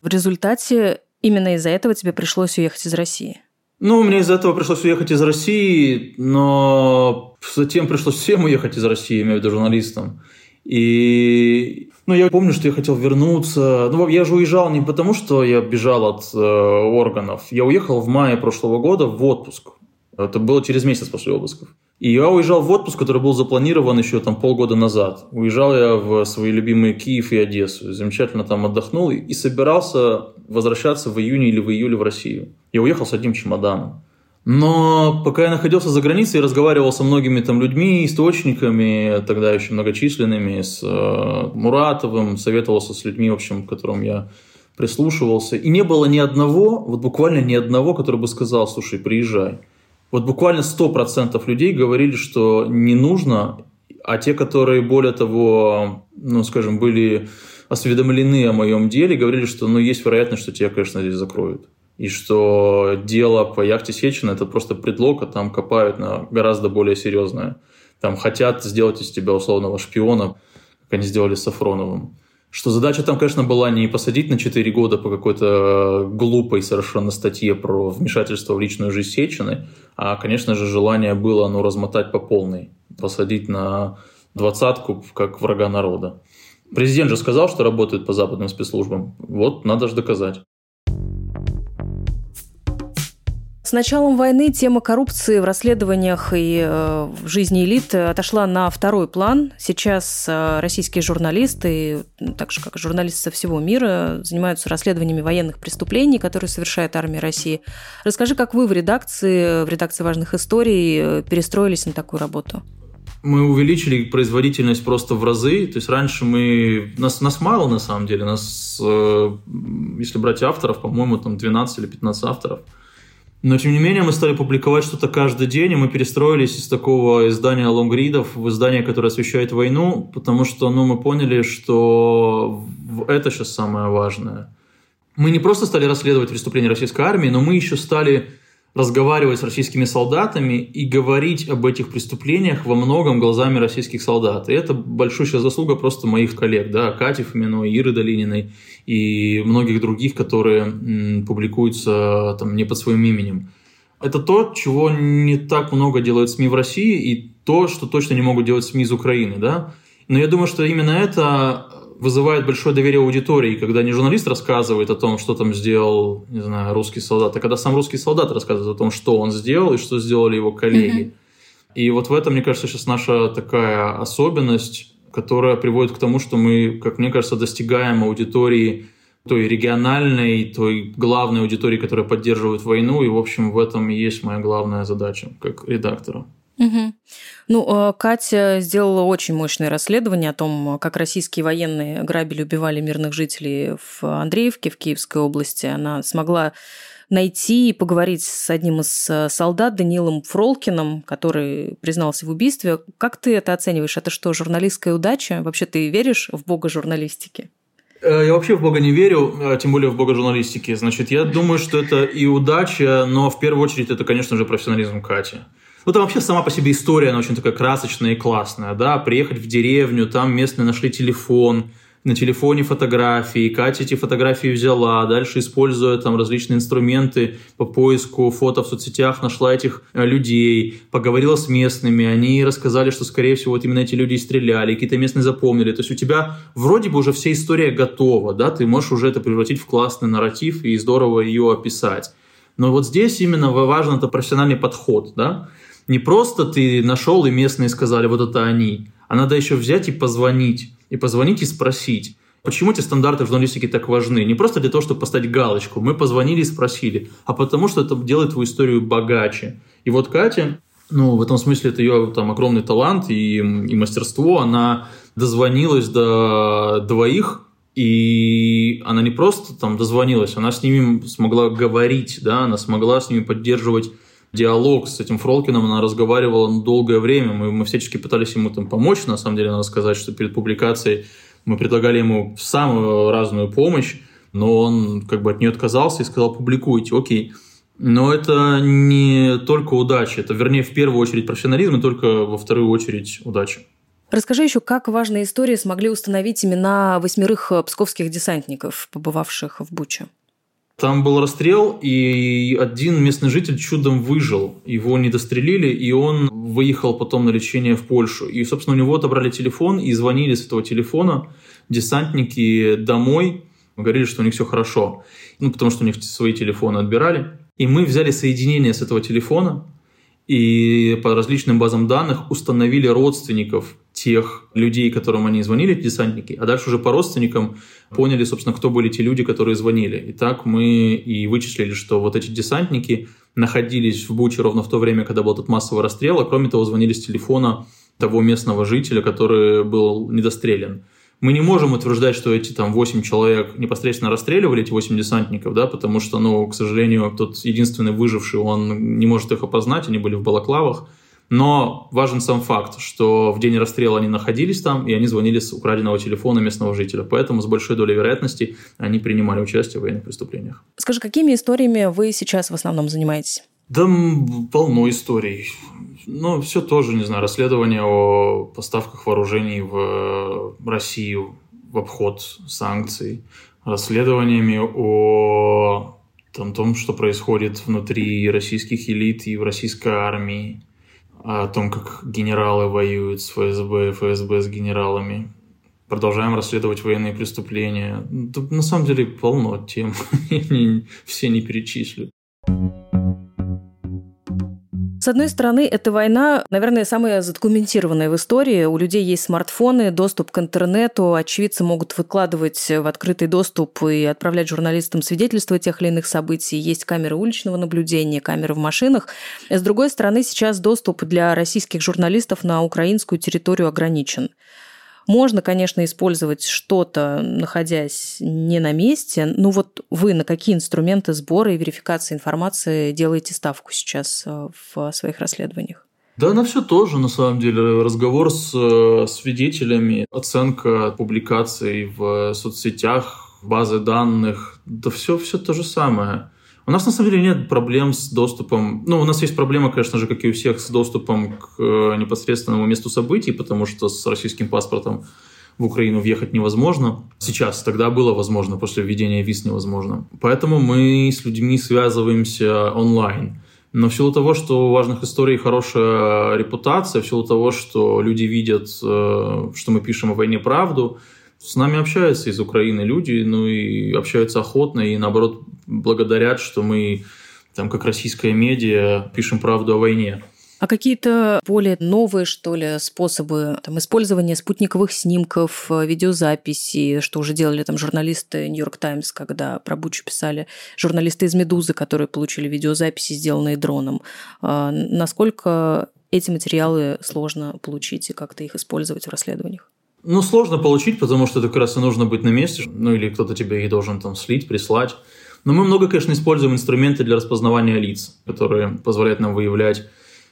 В результате именно из-за этого тебе пришлось уехать из России? Мне из-за этого пришлось уехать из России, но затем пришлось всем уехать из России, имею в виду журналистам. И я помню, что я хотел вернуться. Я же уезжал не потому, что я бежал от органов. Я уехал в мае прошлого года в отпуск. Это было через месяц после обысков. И я уезжал в отпуск, который был запланирован еще полгода назад. Уезжал я в свои любимые Киев и Одессу. Замечательно там отдохнул и собирался возвращаться в июне или в июле в Россию. Я уехал с одним чемоданом. Но пока я находился за границей и разговаривал со многими людьми, источниками, тогда еще многочисленными, с Муратовым, советовался с людьми, к которым я прислушивался. И не было ни одного, буквально ни одного, который бы сказал: слушай, приезжай. Буквально 100% людей говорили, что не нужно, а те, которые, более того, были осведомлены о моем деле, говорили, что есть вероятность, что тебя, конечно, здесь закроют. И что дело по яхте Сечина – это просто предлог, а там копают на гораздо более серьезное. там хотят сделать из тебя условного шпиона, как они сделали с Сафроновым. Что задача там, конечно, была не посадить на 4 года по какой-то глупой совершенно статье про вмешательство в личную жизнь Сечины, а, конечно же, желание было размотать по полной, посадить на 20-ку как врага народа. Президент же сказал, что работает по западным спецслужбам. Вот, надо же доказать. С началом войны тема коррупции в расследованиях и в жизни элит отошла на второй план. Сейчас российские журналисты, так же как и журналисты со всего мира, занимаются расследованиями военных преступлений, которые совершает армия России. Расскажи, как вы в редакции «Важных историй» перестроились на такую работу? Мы увеличили производительность просто в разы. То есть раньше нас мало, на самом деле. Нас, если брать авторов, по-моему, там 12 или 15 авторов. Но, тем не менее, мы стали публиковать что-то каждый день, и мы перестроились из такого издания лонгридов в издание, которое освещает войну, потому что мы поняли, что это сейчас самое важное. Мы не просто стали расследовать преступления российской армии, но мы еще стали разговаривать с российскими солдатами и говорить об этих преступлениях во многом глазами российских солдат. И это большущая заслуга просто моих коллег, Кати Фоминой, Иры Долининой и многих других, которые публикуются там не под своим именем. Это то, чего не так много делают СМИ в России, и то, что точно не могут делать СМИ из Украины. Да? Но я думаю, что именно это вызывает большое доверие аудитории, когда не журналист рассказывает о том, что там сделал, не знаю, русский солдат, а когда сам русский солдат рассказывает о том, что он сделал и что сделали его коллеги. И вот в этом, мне кажется, сейчас наша такая особенность, которая приводит к тому, что мы, как мне кажется, достигаем аудитории той региональной, той главной аудитории, которая поддерживает войну, и, в общем, в этом и есть моя главная задача как редактора. Угу. Катя сделала очень мощное расследование о том, как российские военные грабили, убивали мирных жителей в Андреевке, в Киевской области. Она смогла найти и поговорить с одним из солдат, Даниилом Фролкиным, который признался в убийстве. Как ты это оцениваешь? Это что, журналистская удача? Вообще ты веришь в бога журналистики? Я вообще в бога не верю, тем более в бога журналистики. Значит, я думаю, что это и удача, но в первую очередь это, конечно же, профессионализм Кати. Там вообще сама по себе история, она очень такая красочная и классная, приехать в деревню, там местные нашли телефон, на телефоне фотографии, Катя эти фотографии взяла, дальше, используя там различные инструменты по поиску фото в соцсетях, нашла этих людей, поговорила с местными, они рассказали, что, скорее всего, вот именно эти люди и стреляли, какие-то местные запомнили, то есть у тебя вроде бы уже вся история готова, ты можешь уже это превратить в классный нарратив и здорово ее описать. Но вот здесь именно важен это профессиональный подход, Не просто ты нашел, и местные сказали, вот это они, а надо еще взять и позвонить. И позвонить, и спросить, почему эти стандарты в журналистике так важны. Не просто для того, чтобы поставить галочку, мы позвонили и спросили, а потому что это делает твою историю богаче. И вот Катя, в этом смысле это ее огромный талант и мастерство, она дозвонилась до двоих, и она не просто дозвонилась, она с ними смогла говорить, она смогла с ними поддерживать диалог с этим Фролкиным, она разговаривала долгое время, мы всячески пытались ему помочь, на самом деле, надо сказать, что перед публикацией мы предлагали ему самую разную помощь, но он от нее отказался и сказал, публикуйте, окей. Но это не только удача, это, вернее, в первую очередь профессионализм, и только во вторую очередь удача. Расскажи еще, как «Важные истории» смогли установить имена 8 псковских десантников, побывавших в Буче? Там был расстрел, и один местный житель чудом выжил. Его не дострелили, и он выехал потом на лечение в Польшу. И, собственно, у него отобрали телефон, и звонили с этого телефона десантники домой. Говорили, что у них все хорошо, потому что у них свои телефоны отбирали. И мы взяли соединение с этого телефона, и по различным базам данных установили родственников тех людей, которым они звонили, десантники, а дальше уже по родственникам поняли, собственно, кто были те люди, которые звонили. И так мы и вычислили, что вот эти десантники находились в Буче ровно в то время, когда был этот массовый расстрел, а кроме того звонили с телефона того местного жителя, который был недострелен. Мы не можем утверждать, что эти 8 человек непосредственно расстреливали, эти 8 десантников, потому что, к сожалению, тот единственный выживший, он не может их опознать, они были в балаклавах. Но важен сам факт, что в день расстрела они находились там, и они звонили с украденного телефона местного жителя. Поэтому с большой долей вероятности они принимали участие в военных преступлениях. Скажи, какими историями вы сейчас в основном занимаетесь? Да полно историй. Но все тоже, не знаю, расследование о поставках вооружений в Россию в обход санкций, расследованиями о том, что происходит внутри российских элит и в российской армии, о том, как генералы воюют с ФСБ и ФСБ с генералами. Продолжаем расследовать военные преступления. Тут, на самом деле, полно тем. Все не перечислю. С одной стороны, эта война, наверное, самая задокументированная в истории. У людей есть смартфоны, доступ к интернету, очевидцы могут выкладывать в открытый доступ и отправлять журналистам свидетельства тех или иных событий. Есть камеры уличного наблюдения, камеры в машинах. С другой стороны, сейчас доступ для российских журналистов на украинскую территорию ограничен. Можно, конечно, использовать что-то, находясь не на месте. Ну вот вы на какие инструменты сбора и верификации информации делаете ставку сейчас в своих расследованиях? Да, на все тоже, на самом деле. Разговор с свидетелями, оценка публикаций в соцсетях, базы данных. Да все то же самое. У нас, на самом деле, нет проблем с доступом. Ну, у нас есть проблема, конечно же, как и у всех, с доступом к непосредственному месту событий, потому что с российским паспортом в Украину въехать невозможно. Сейчас, тогда было возможно, после введения виз невозможно. Поэтому мы с людьми связываемся онлайн. Но в силу того, что у «Важных историй» хорошая репутация, в силу того, что люди видят, что мы пишем о войне правду, с нами общаются из Украины люди, ну и общаются охотно, и наоборот благодарят, что мы, как российская медиа, пишем правду о войне. А какие-то более новые, что ли, способы использования спутниковых снимков, видеозаписи, что уже делали журналисты «Нью-Йорк Таймс», когда про Бучу писали, журналисты из «Медузы», которые получили видеозаписи, сделанные дроном. Насколько эти материалы сложно получить и как-то их использовать в расследованиях? Ну, сложно получить, потому что это как раз и нужно быть на месте, ну, или кто-то тебе их должен слить, прислать. Но мы много, конечно, используем инструменты для распознавания лиц, которые позволяют нам выявлять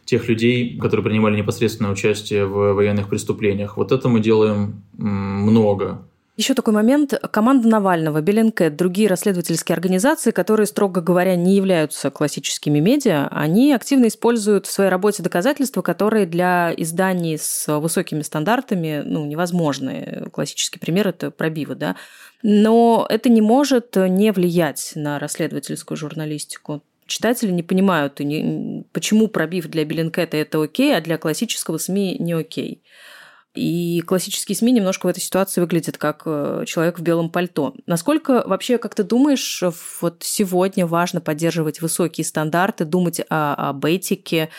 тех людей, которые принимали непосредственное участие в военных преступлениях. Вот это мы делаем много. Еще такой момент. Команда Навального, Bellingcat, другие расследовательские организации, которые, строго говоря, не являются классическими медиа, они активно используют в своей работе доказательства, которые для изданий с высокими стандартами невозможны. Классический пример – это пробивы, да. Но это не может не влиять на расследовательскую журналистику. Читатели не понимают, почему пробив для Bellingcat – это окей, а для классического СМИ – не окей. И классические СМИ немножко в этой ситуации выглядят как человек в белом пальто. Насколько вообще, как ты думаешь, вот сегодня важно поддерживать высокие стандарты, думать об этике?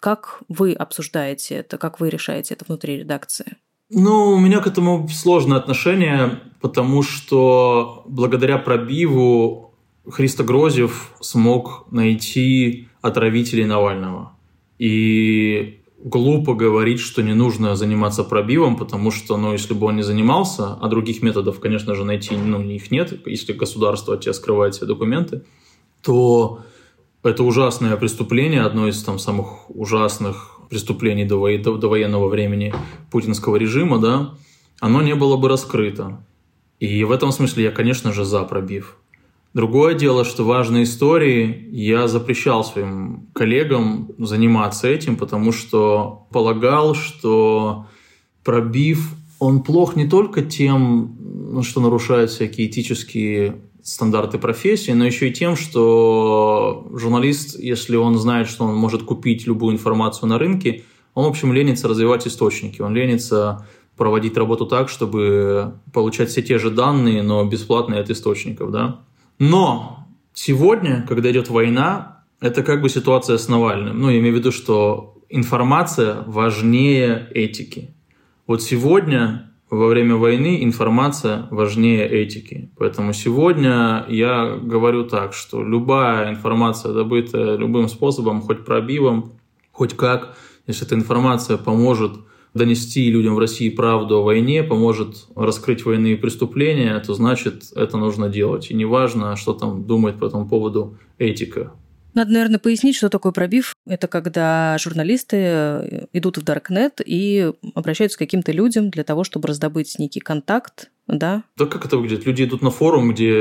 Как вы обсуждаете это, как вы решаете это внутри редакции? У меня к этому сложное отношение, потому что благодаря пробиву Христо Грозев смог найти отравителей Навального. И глупо говорить, что не нужно заниматься пробивом, потому что, если бы он не занимался, а других методов, конечно же, найти, их нет, если государство от тебя скрывает все документы, то это ужасное преступление, одно из самых ужасных преступлений довоенного времени путинского режима, да, оно не было бы раскрыто. И в этом смысле я, конечно же, за пробив. Другое дело, что «Важные истории» я запрещал своим коллегам заниматься этим, потому что полагал, что пробив, он плох не только тем, что нарушает всякие этические стандарты профессии, но еще и тем, что журналист, если он знает, что он может купить любую информацию на рынке, он, в общем, ленится развивать источники, он ленится проводить работу так, чтобы получать все те же данные, но бесплатные от источников, да. Но сегодня, когда идет война, это ситуация с Навальным. Я имею в виду, что информация важнее этики. Вот сегодня, во время войны, информация важнее этики. Поэтому сегодня я говорю так, что любая информация, добытая любым способом, хоть пробивом, хоть как, если эта информация поможет донести людям в России правду о войне, поможет раскрыть военные преступления, то значит, это нужно делать. И неважно, что думает по этому поводу этика. Надо, наверное, пояснить, что такое пробив. Это когда журналисты идут в Даркнет и обращаются к каким-то людям для того, чтобы раздобыть некий контакт, да? Да как это выглядит? Люди идут на форум, где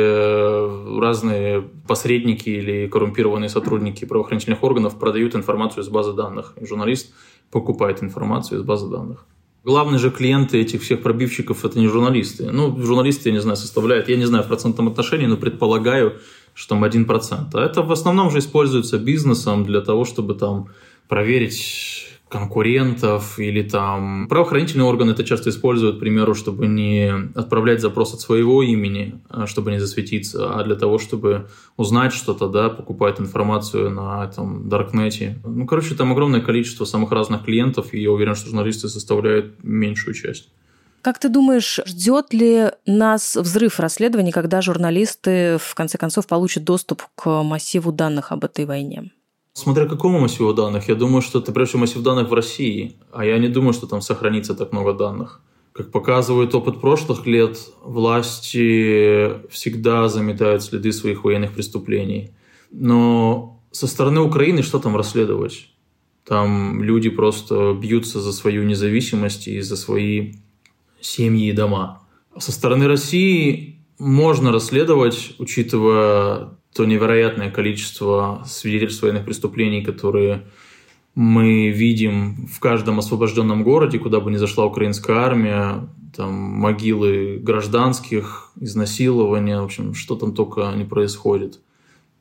разные посредники или коррумпированные сотрудники правоохранительных органов продают информацию из базы данных. И журналист покупает информацию из базы данных. Главные же клиенты этих всех пробивщиков – это не журналисты. Ну, журналисты, я не знаю, составляют, я не знаю в процентном отношении, но предполагаю, что там 1%. А это в основном же используется бизнесом для того, чтобы там проверить конкурентов или там... Правоохранительные органы это часто используют, к примеру, чтобы не отправлять запрос от своего имени, чтобы не засветиться, а для того, чтобы узнать что-то, да, покупают информацию на этом Даркнете. Ну, короче, там огромное количество самых разных клиентов, и я уверен, что журналисты составляют меньшую часть. Как ты думаешь, ждет ли нас взрыв расследований, когда журналисты, в конце концов, получат доступ к массиву данных об этой войне? Смотря какому массиву данных, я думаю, что это прежде всего массив данных в России, а я не думаю, что там сохранится так много данных. Как показывает опыт прошлых лет, власти всегда заметают следы своих военных преступлений. Но со стороны Украины что там расследовать? Там люди просто бьются за свою независимость и за свои семьи и дома. Со стороны России можно расследовать, учитывая то невероятное количество свидетельств военных преступлений, которые мы видим в каждом освобожденном городе, куда бы ни зашла украинская армия, там могилы гражданских, изнасилования, в общем, что там только не происходит.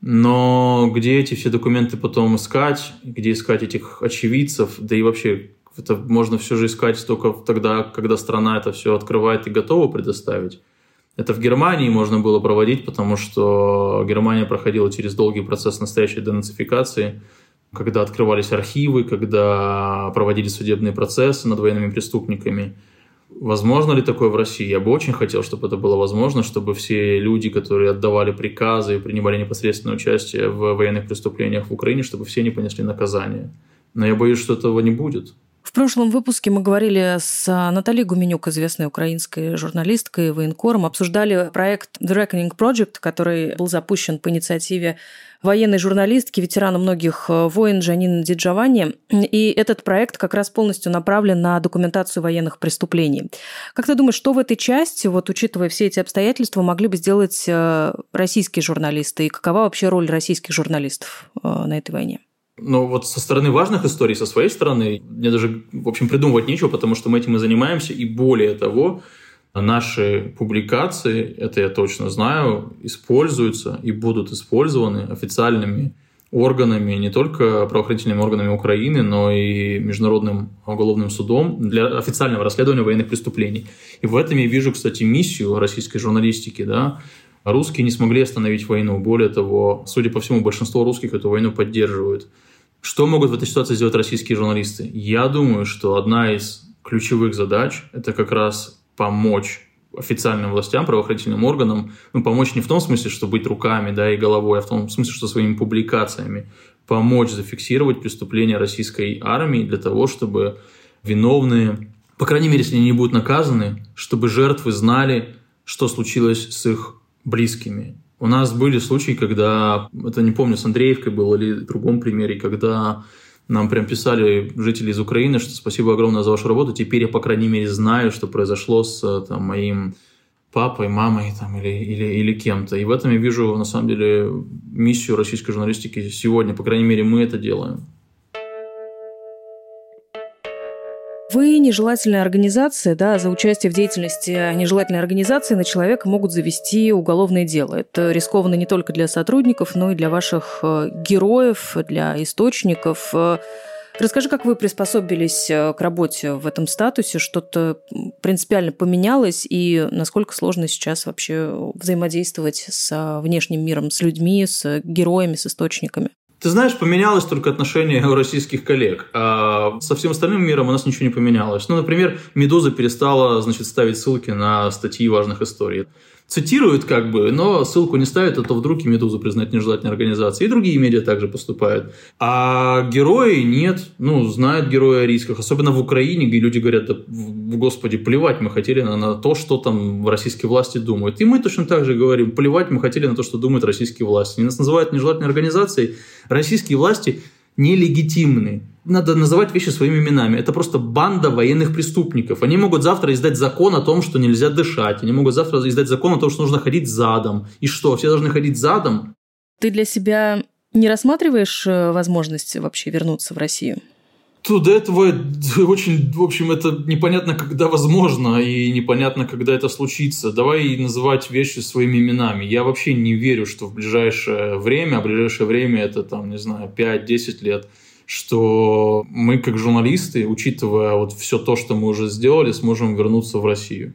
Но где эти все документы потом искать, где искать этих очевидцев, да и вообще это можно все же искать только тогда, когда страна это все открывает и готова предоставить. Это в Германии можно было проводить, потому что Германия проходила через долгий процесс настоящей денацификации, когда открывались архивы, когда проводились судебные процессы над военными преступниками. Возможно ли такое в России? Я бы очень хотел, чтобы это было возможно, чтобы все люди, которые отдавали приказы и принимали непосредственное участие в военных преступлениях в Украине, чтобы все не понесли наказание. Но я боюсь, что этого не будет. В прошлом выпуске мы говорили с Натальей Гуменюк, известной украинской журналисткой, военкором, обсуждали проект The Reckoning Project, который был запущен по инициативе военной журналистки, ветерана многих войн Джанины Диджавани. И этот проект как раз полностью направлен на документацию военных преступлений. Как ты думаешь, что в этой части, вот учитывая все эти обстоятельства, могли бы сделать российские журналисты? И какова вообще роль российских журналистов на этой войне? Но вот со стороны важных историй, со своей стороны, мне даже, в общем, придумывать нечего, потому что мы этим и занимаемся. И более того, наши публикации, это я точно знаю, используются и будут использованы официальными органами, не только правоохранительными органами Украины, но и Международным уголовным судом для официального расследования военных преступлений. И в этом я вижу, кстати, миссию российской журналистики, да. Русские не смогли остановить войну. Более того, судя по всему, большинство русских эту войну поддерживают. Что могут в этой ситуации сделать российские журналисты? Я думаю, что одна из ключевых задач – это как раз помочь официальным властям, правоохранительным органам. Ну, помочь не в том смысле, что быть руками, да, и головой, а в том смысле, что своими публикациями. Помочь зафиксировать преступления российской армии для того, чтобы виновные, по крайней мере, если они не будут наказаны, чтобы жертвы знали, что случилось с их близкими. У нас были случаи, когда, это не помню, с Андреевкой было или в другом примере, когда нам прям писали жители из Украины, что спасибо огромное за вашу работу, теперь я, по крайней мере, знаю, что произошло с там, моим папой, мамой там, или кем-то. И в этом я вижу, на самом деле, миссию российской журналистики сегодня. По крайней мере, мы это делаем. Вы нежелательная организация, да, за участие в деятельности нежелательной организации на человека могут завести уголовное дело. Это рискованно не только для сотрудников, но и для ваших героев, для источников. Расскажи, как вы приспособились к работе в этом статусе, что-то принципиально поменялось и насколько сложно сейчас вообще взаимодействовать с внешним миром, с людьми, с героями, с источниками? Ты знаешь, поменялось только отношение у российских коллег, а со всем остальным миром у нас ничего не поменялось. Ну, например, «Медуза» перестала, значит, ставить ссылки на статьи важных историй. Цитируют как бы, но ссылку не ставят, а то вдруг и «Медузу» признать нежелательной организацией. И другие медиа также поступают. А герои нет, ну, знают герои о рисках. Особенно в Украине, где люди говорят, да, господи, плевать мы хотели на то, что там российские власти думают. И мы точно так же говорим, плевать мы хотели на то, что думают российские власти. Они нас называют нежелательной организацией. Российские власти нелегитимны. надо называть вещи своими именами. Это просто банда военных преступников. Они могут завтра издать закон о том, что нельзя дышать. Они могут завтра издать закон о том, что нужно ходить задом. И что, все должны ходить задом? Ты для себя не рассматриваешь возможность вообще вернуться в Россию? До этого очень, в общем, это непонятно, когда возможно, и непонятно, когда это случится. Давай называть вещи своими именами. Я вообще не верю, что в ближайшее время, а ближайшее время это, там, не знаю, 5-10 лет, что мы, как журналисты, учитывая вот все то, что мы уже сделали, сможем вернуться в Россию.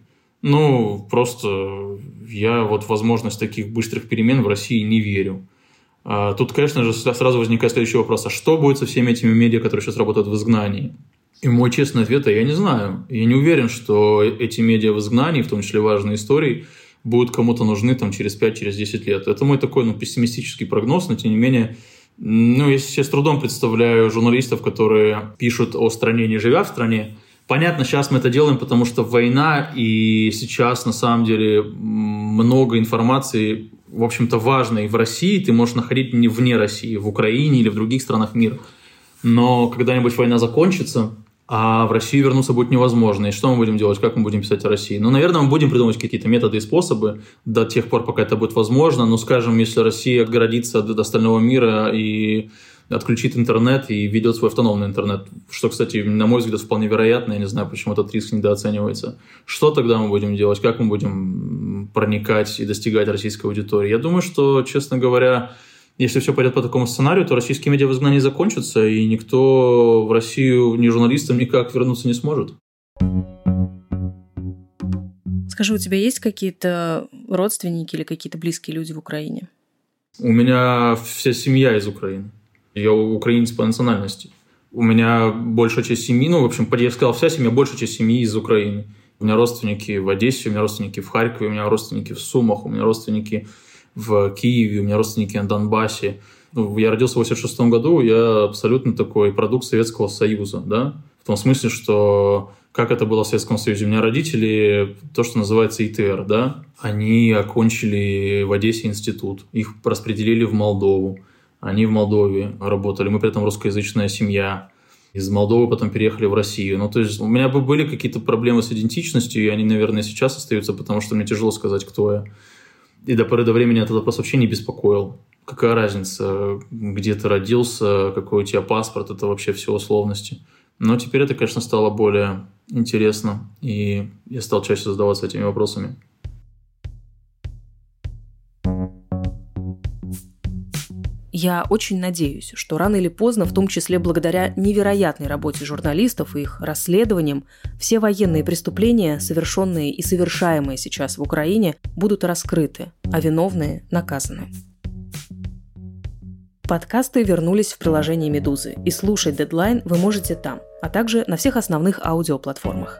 Просто я вот в возможность таких быстрых перемен в России не верю. Тут, конечно же, сразу возникает следующий вопрос. А что будет со всеми этими медиа, которые сейчас работают в изгнании? И мой честный ответ – я не знаю. Я не уверен, что эти медиа в изгнании, в том числе «Важные истории», будут кому-то нужны там, через 5-10 лет. Это мой такой пессимистический прогноз, но, тем не менее, я себе с трудом представляю журналистов, которые пишут о стране, не живя в стране. Понятно, сейчас мы это делаем, потому что война, и сейчас, на самом деле, много информации, в общем-то, важной в России. Ты можешь находить не вне России, в Украине или в других странах мира. Но когда-нибудь война закончится, а в Россию вернуться будет невозможно. И что мы будем делать? Как мы будем писать о России? Наверное, мы будем придумывать какие-то методы и способы до тех пор, пока это будет возможно. Но, скажем, если Россия отгородится от остального мира и отключит интернет и ведет свой автономный интернет, что, кстати, на мой взгляд, вполне вероятно, я не знаю, почему этот риск недооценивается. Что тогда мы будем делать? Как мы будем проникать и достигать российской аудитории? Я думаю, что, честно говоря, если все пойдет по такому сценарию, то российские медиа в изгнании закончатся, и никто в Россию, ни журналистам, никак вернуться не сможет. Скажи, у тебя есть какие-то родственники или какие-то близкие люди в Украине? У меня вся семья из Украины. Я украинец по национальности. У меня большая часть семьи, я сказал, вся семья, большая часть семьи из Украины. У меня родственники в Одессе, у меня родственники в Харькове, у меня родственники в Сумах, у меня родственники в Киеве, у меня родственники на Донбассе. Я родился в 86 году, я абсолютно такой продукт Советского Союза, да? В том смысле, что как это было в Советском Союзе. У меня родители, то, что называется ИТР, да? Они окончили в Одессе институт, их распределили в Молдову. Они в Молдове работали, мы при этом русскоязычная семья. Из Молдовы потом переехали в Россию. У меня бы были какие-то проблемы с идентичностью, и они, наверное, сейчас остаются, потому что мне тяжело сказать, кто я. И до поры до времени этот вопрос вообще не беспокоил. Какая разница, где ты родился, какой у тебя паспорт, это вообще все условности. Но теперь это, конечно, стало более интересно, и я стал чаще задаваться этими вопросами. Я очень надеюсь, что рано или поздно, в том числе благодаря невероятной работе журналистов и их расследованиям, все военные преступления, совершенные и совершаемые сейчас в Украине, будут раскрыты, а виновные наказаны. Подкасты вернулись в приложение «Медузы», и слушать «Дедлайн» вы можете там, а также на всех основных аудиоплатформах.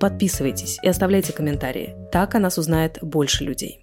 Подписывайтесь и оставляйте комментарии, так о нас узнает больше людей.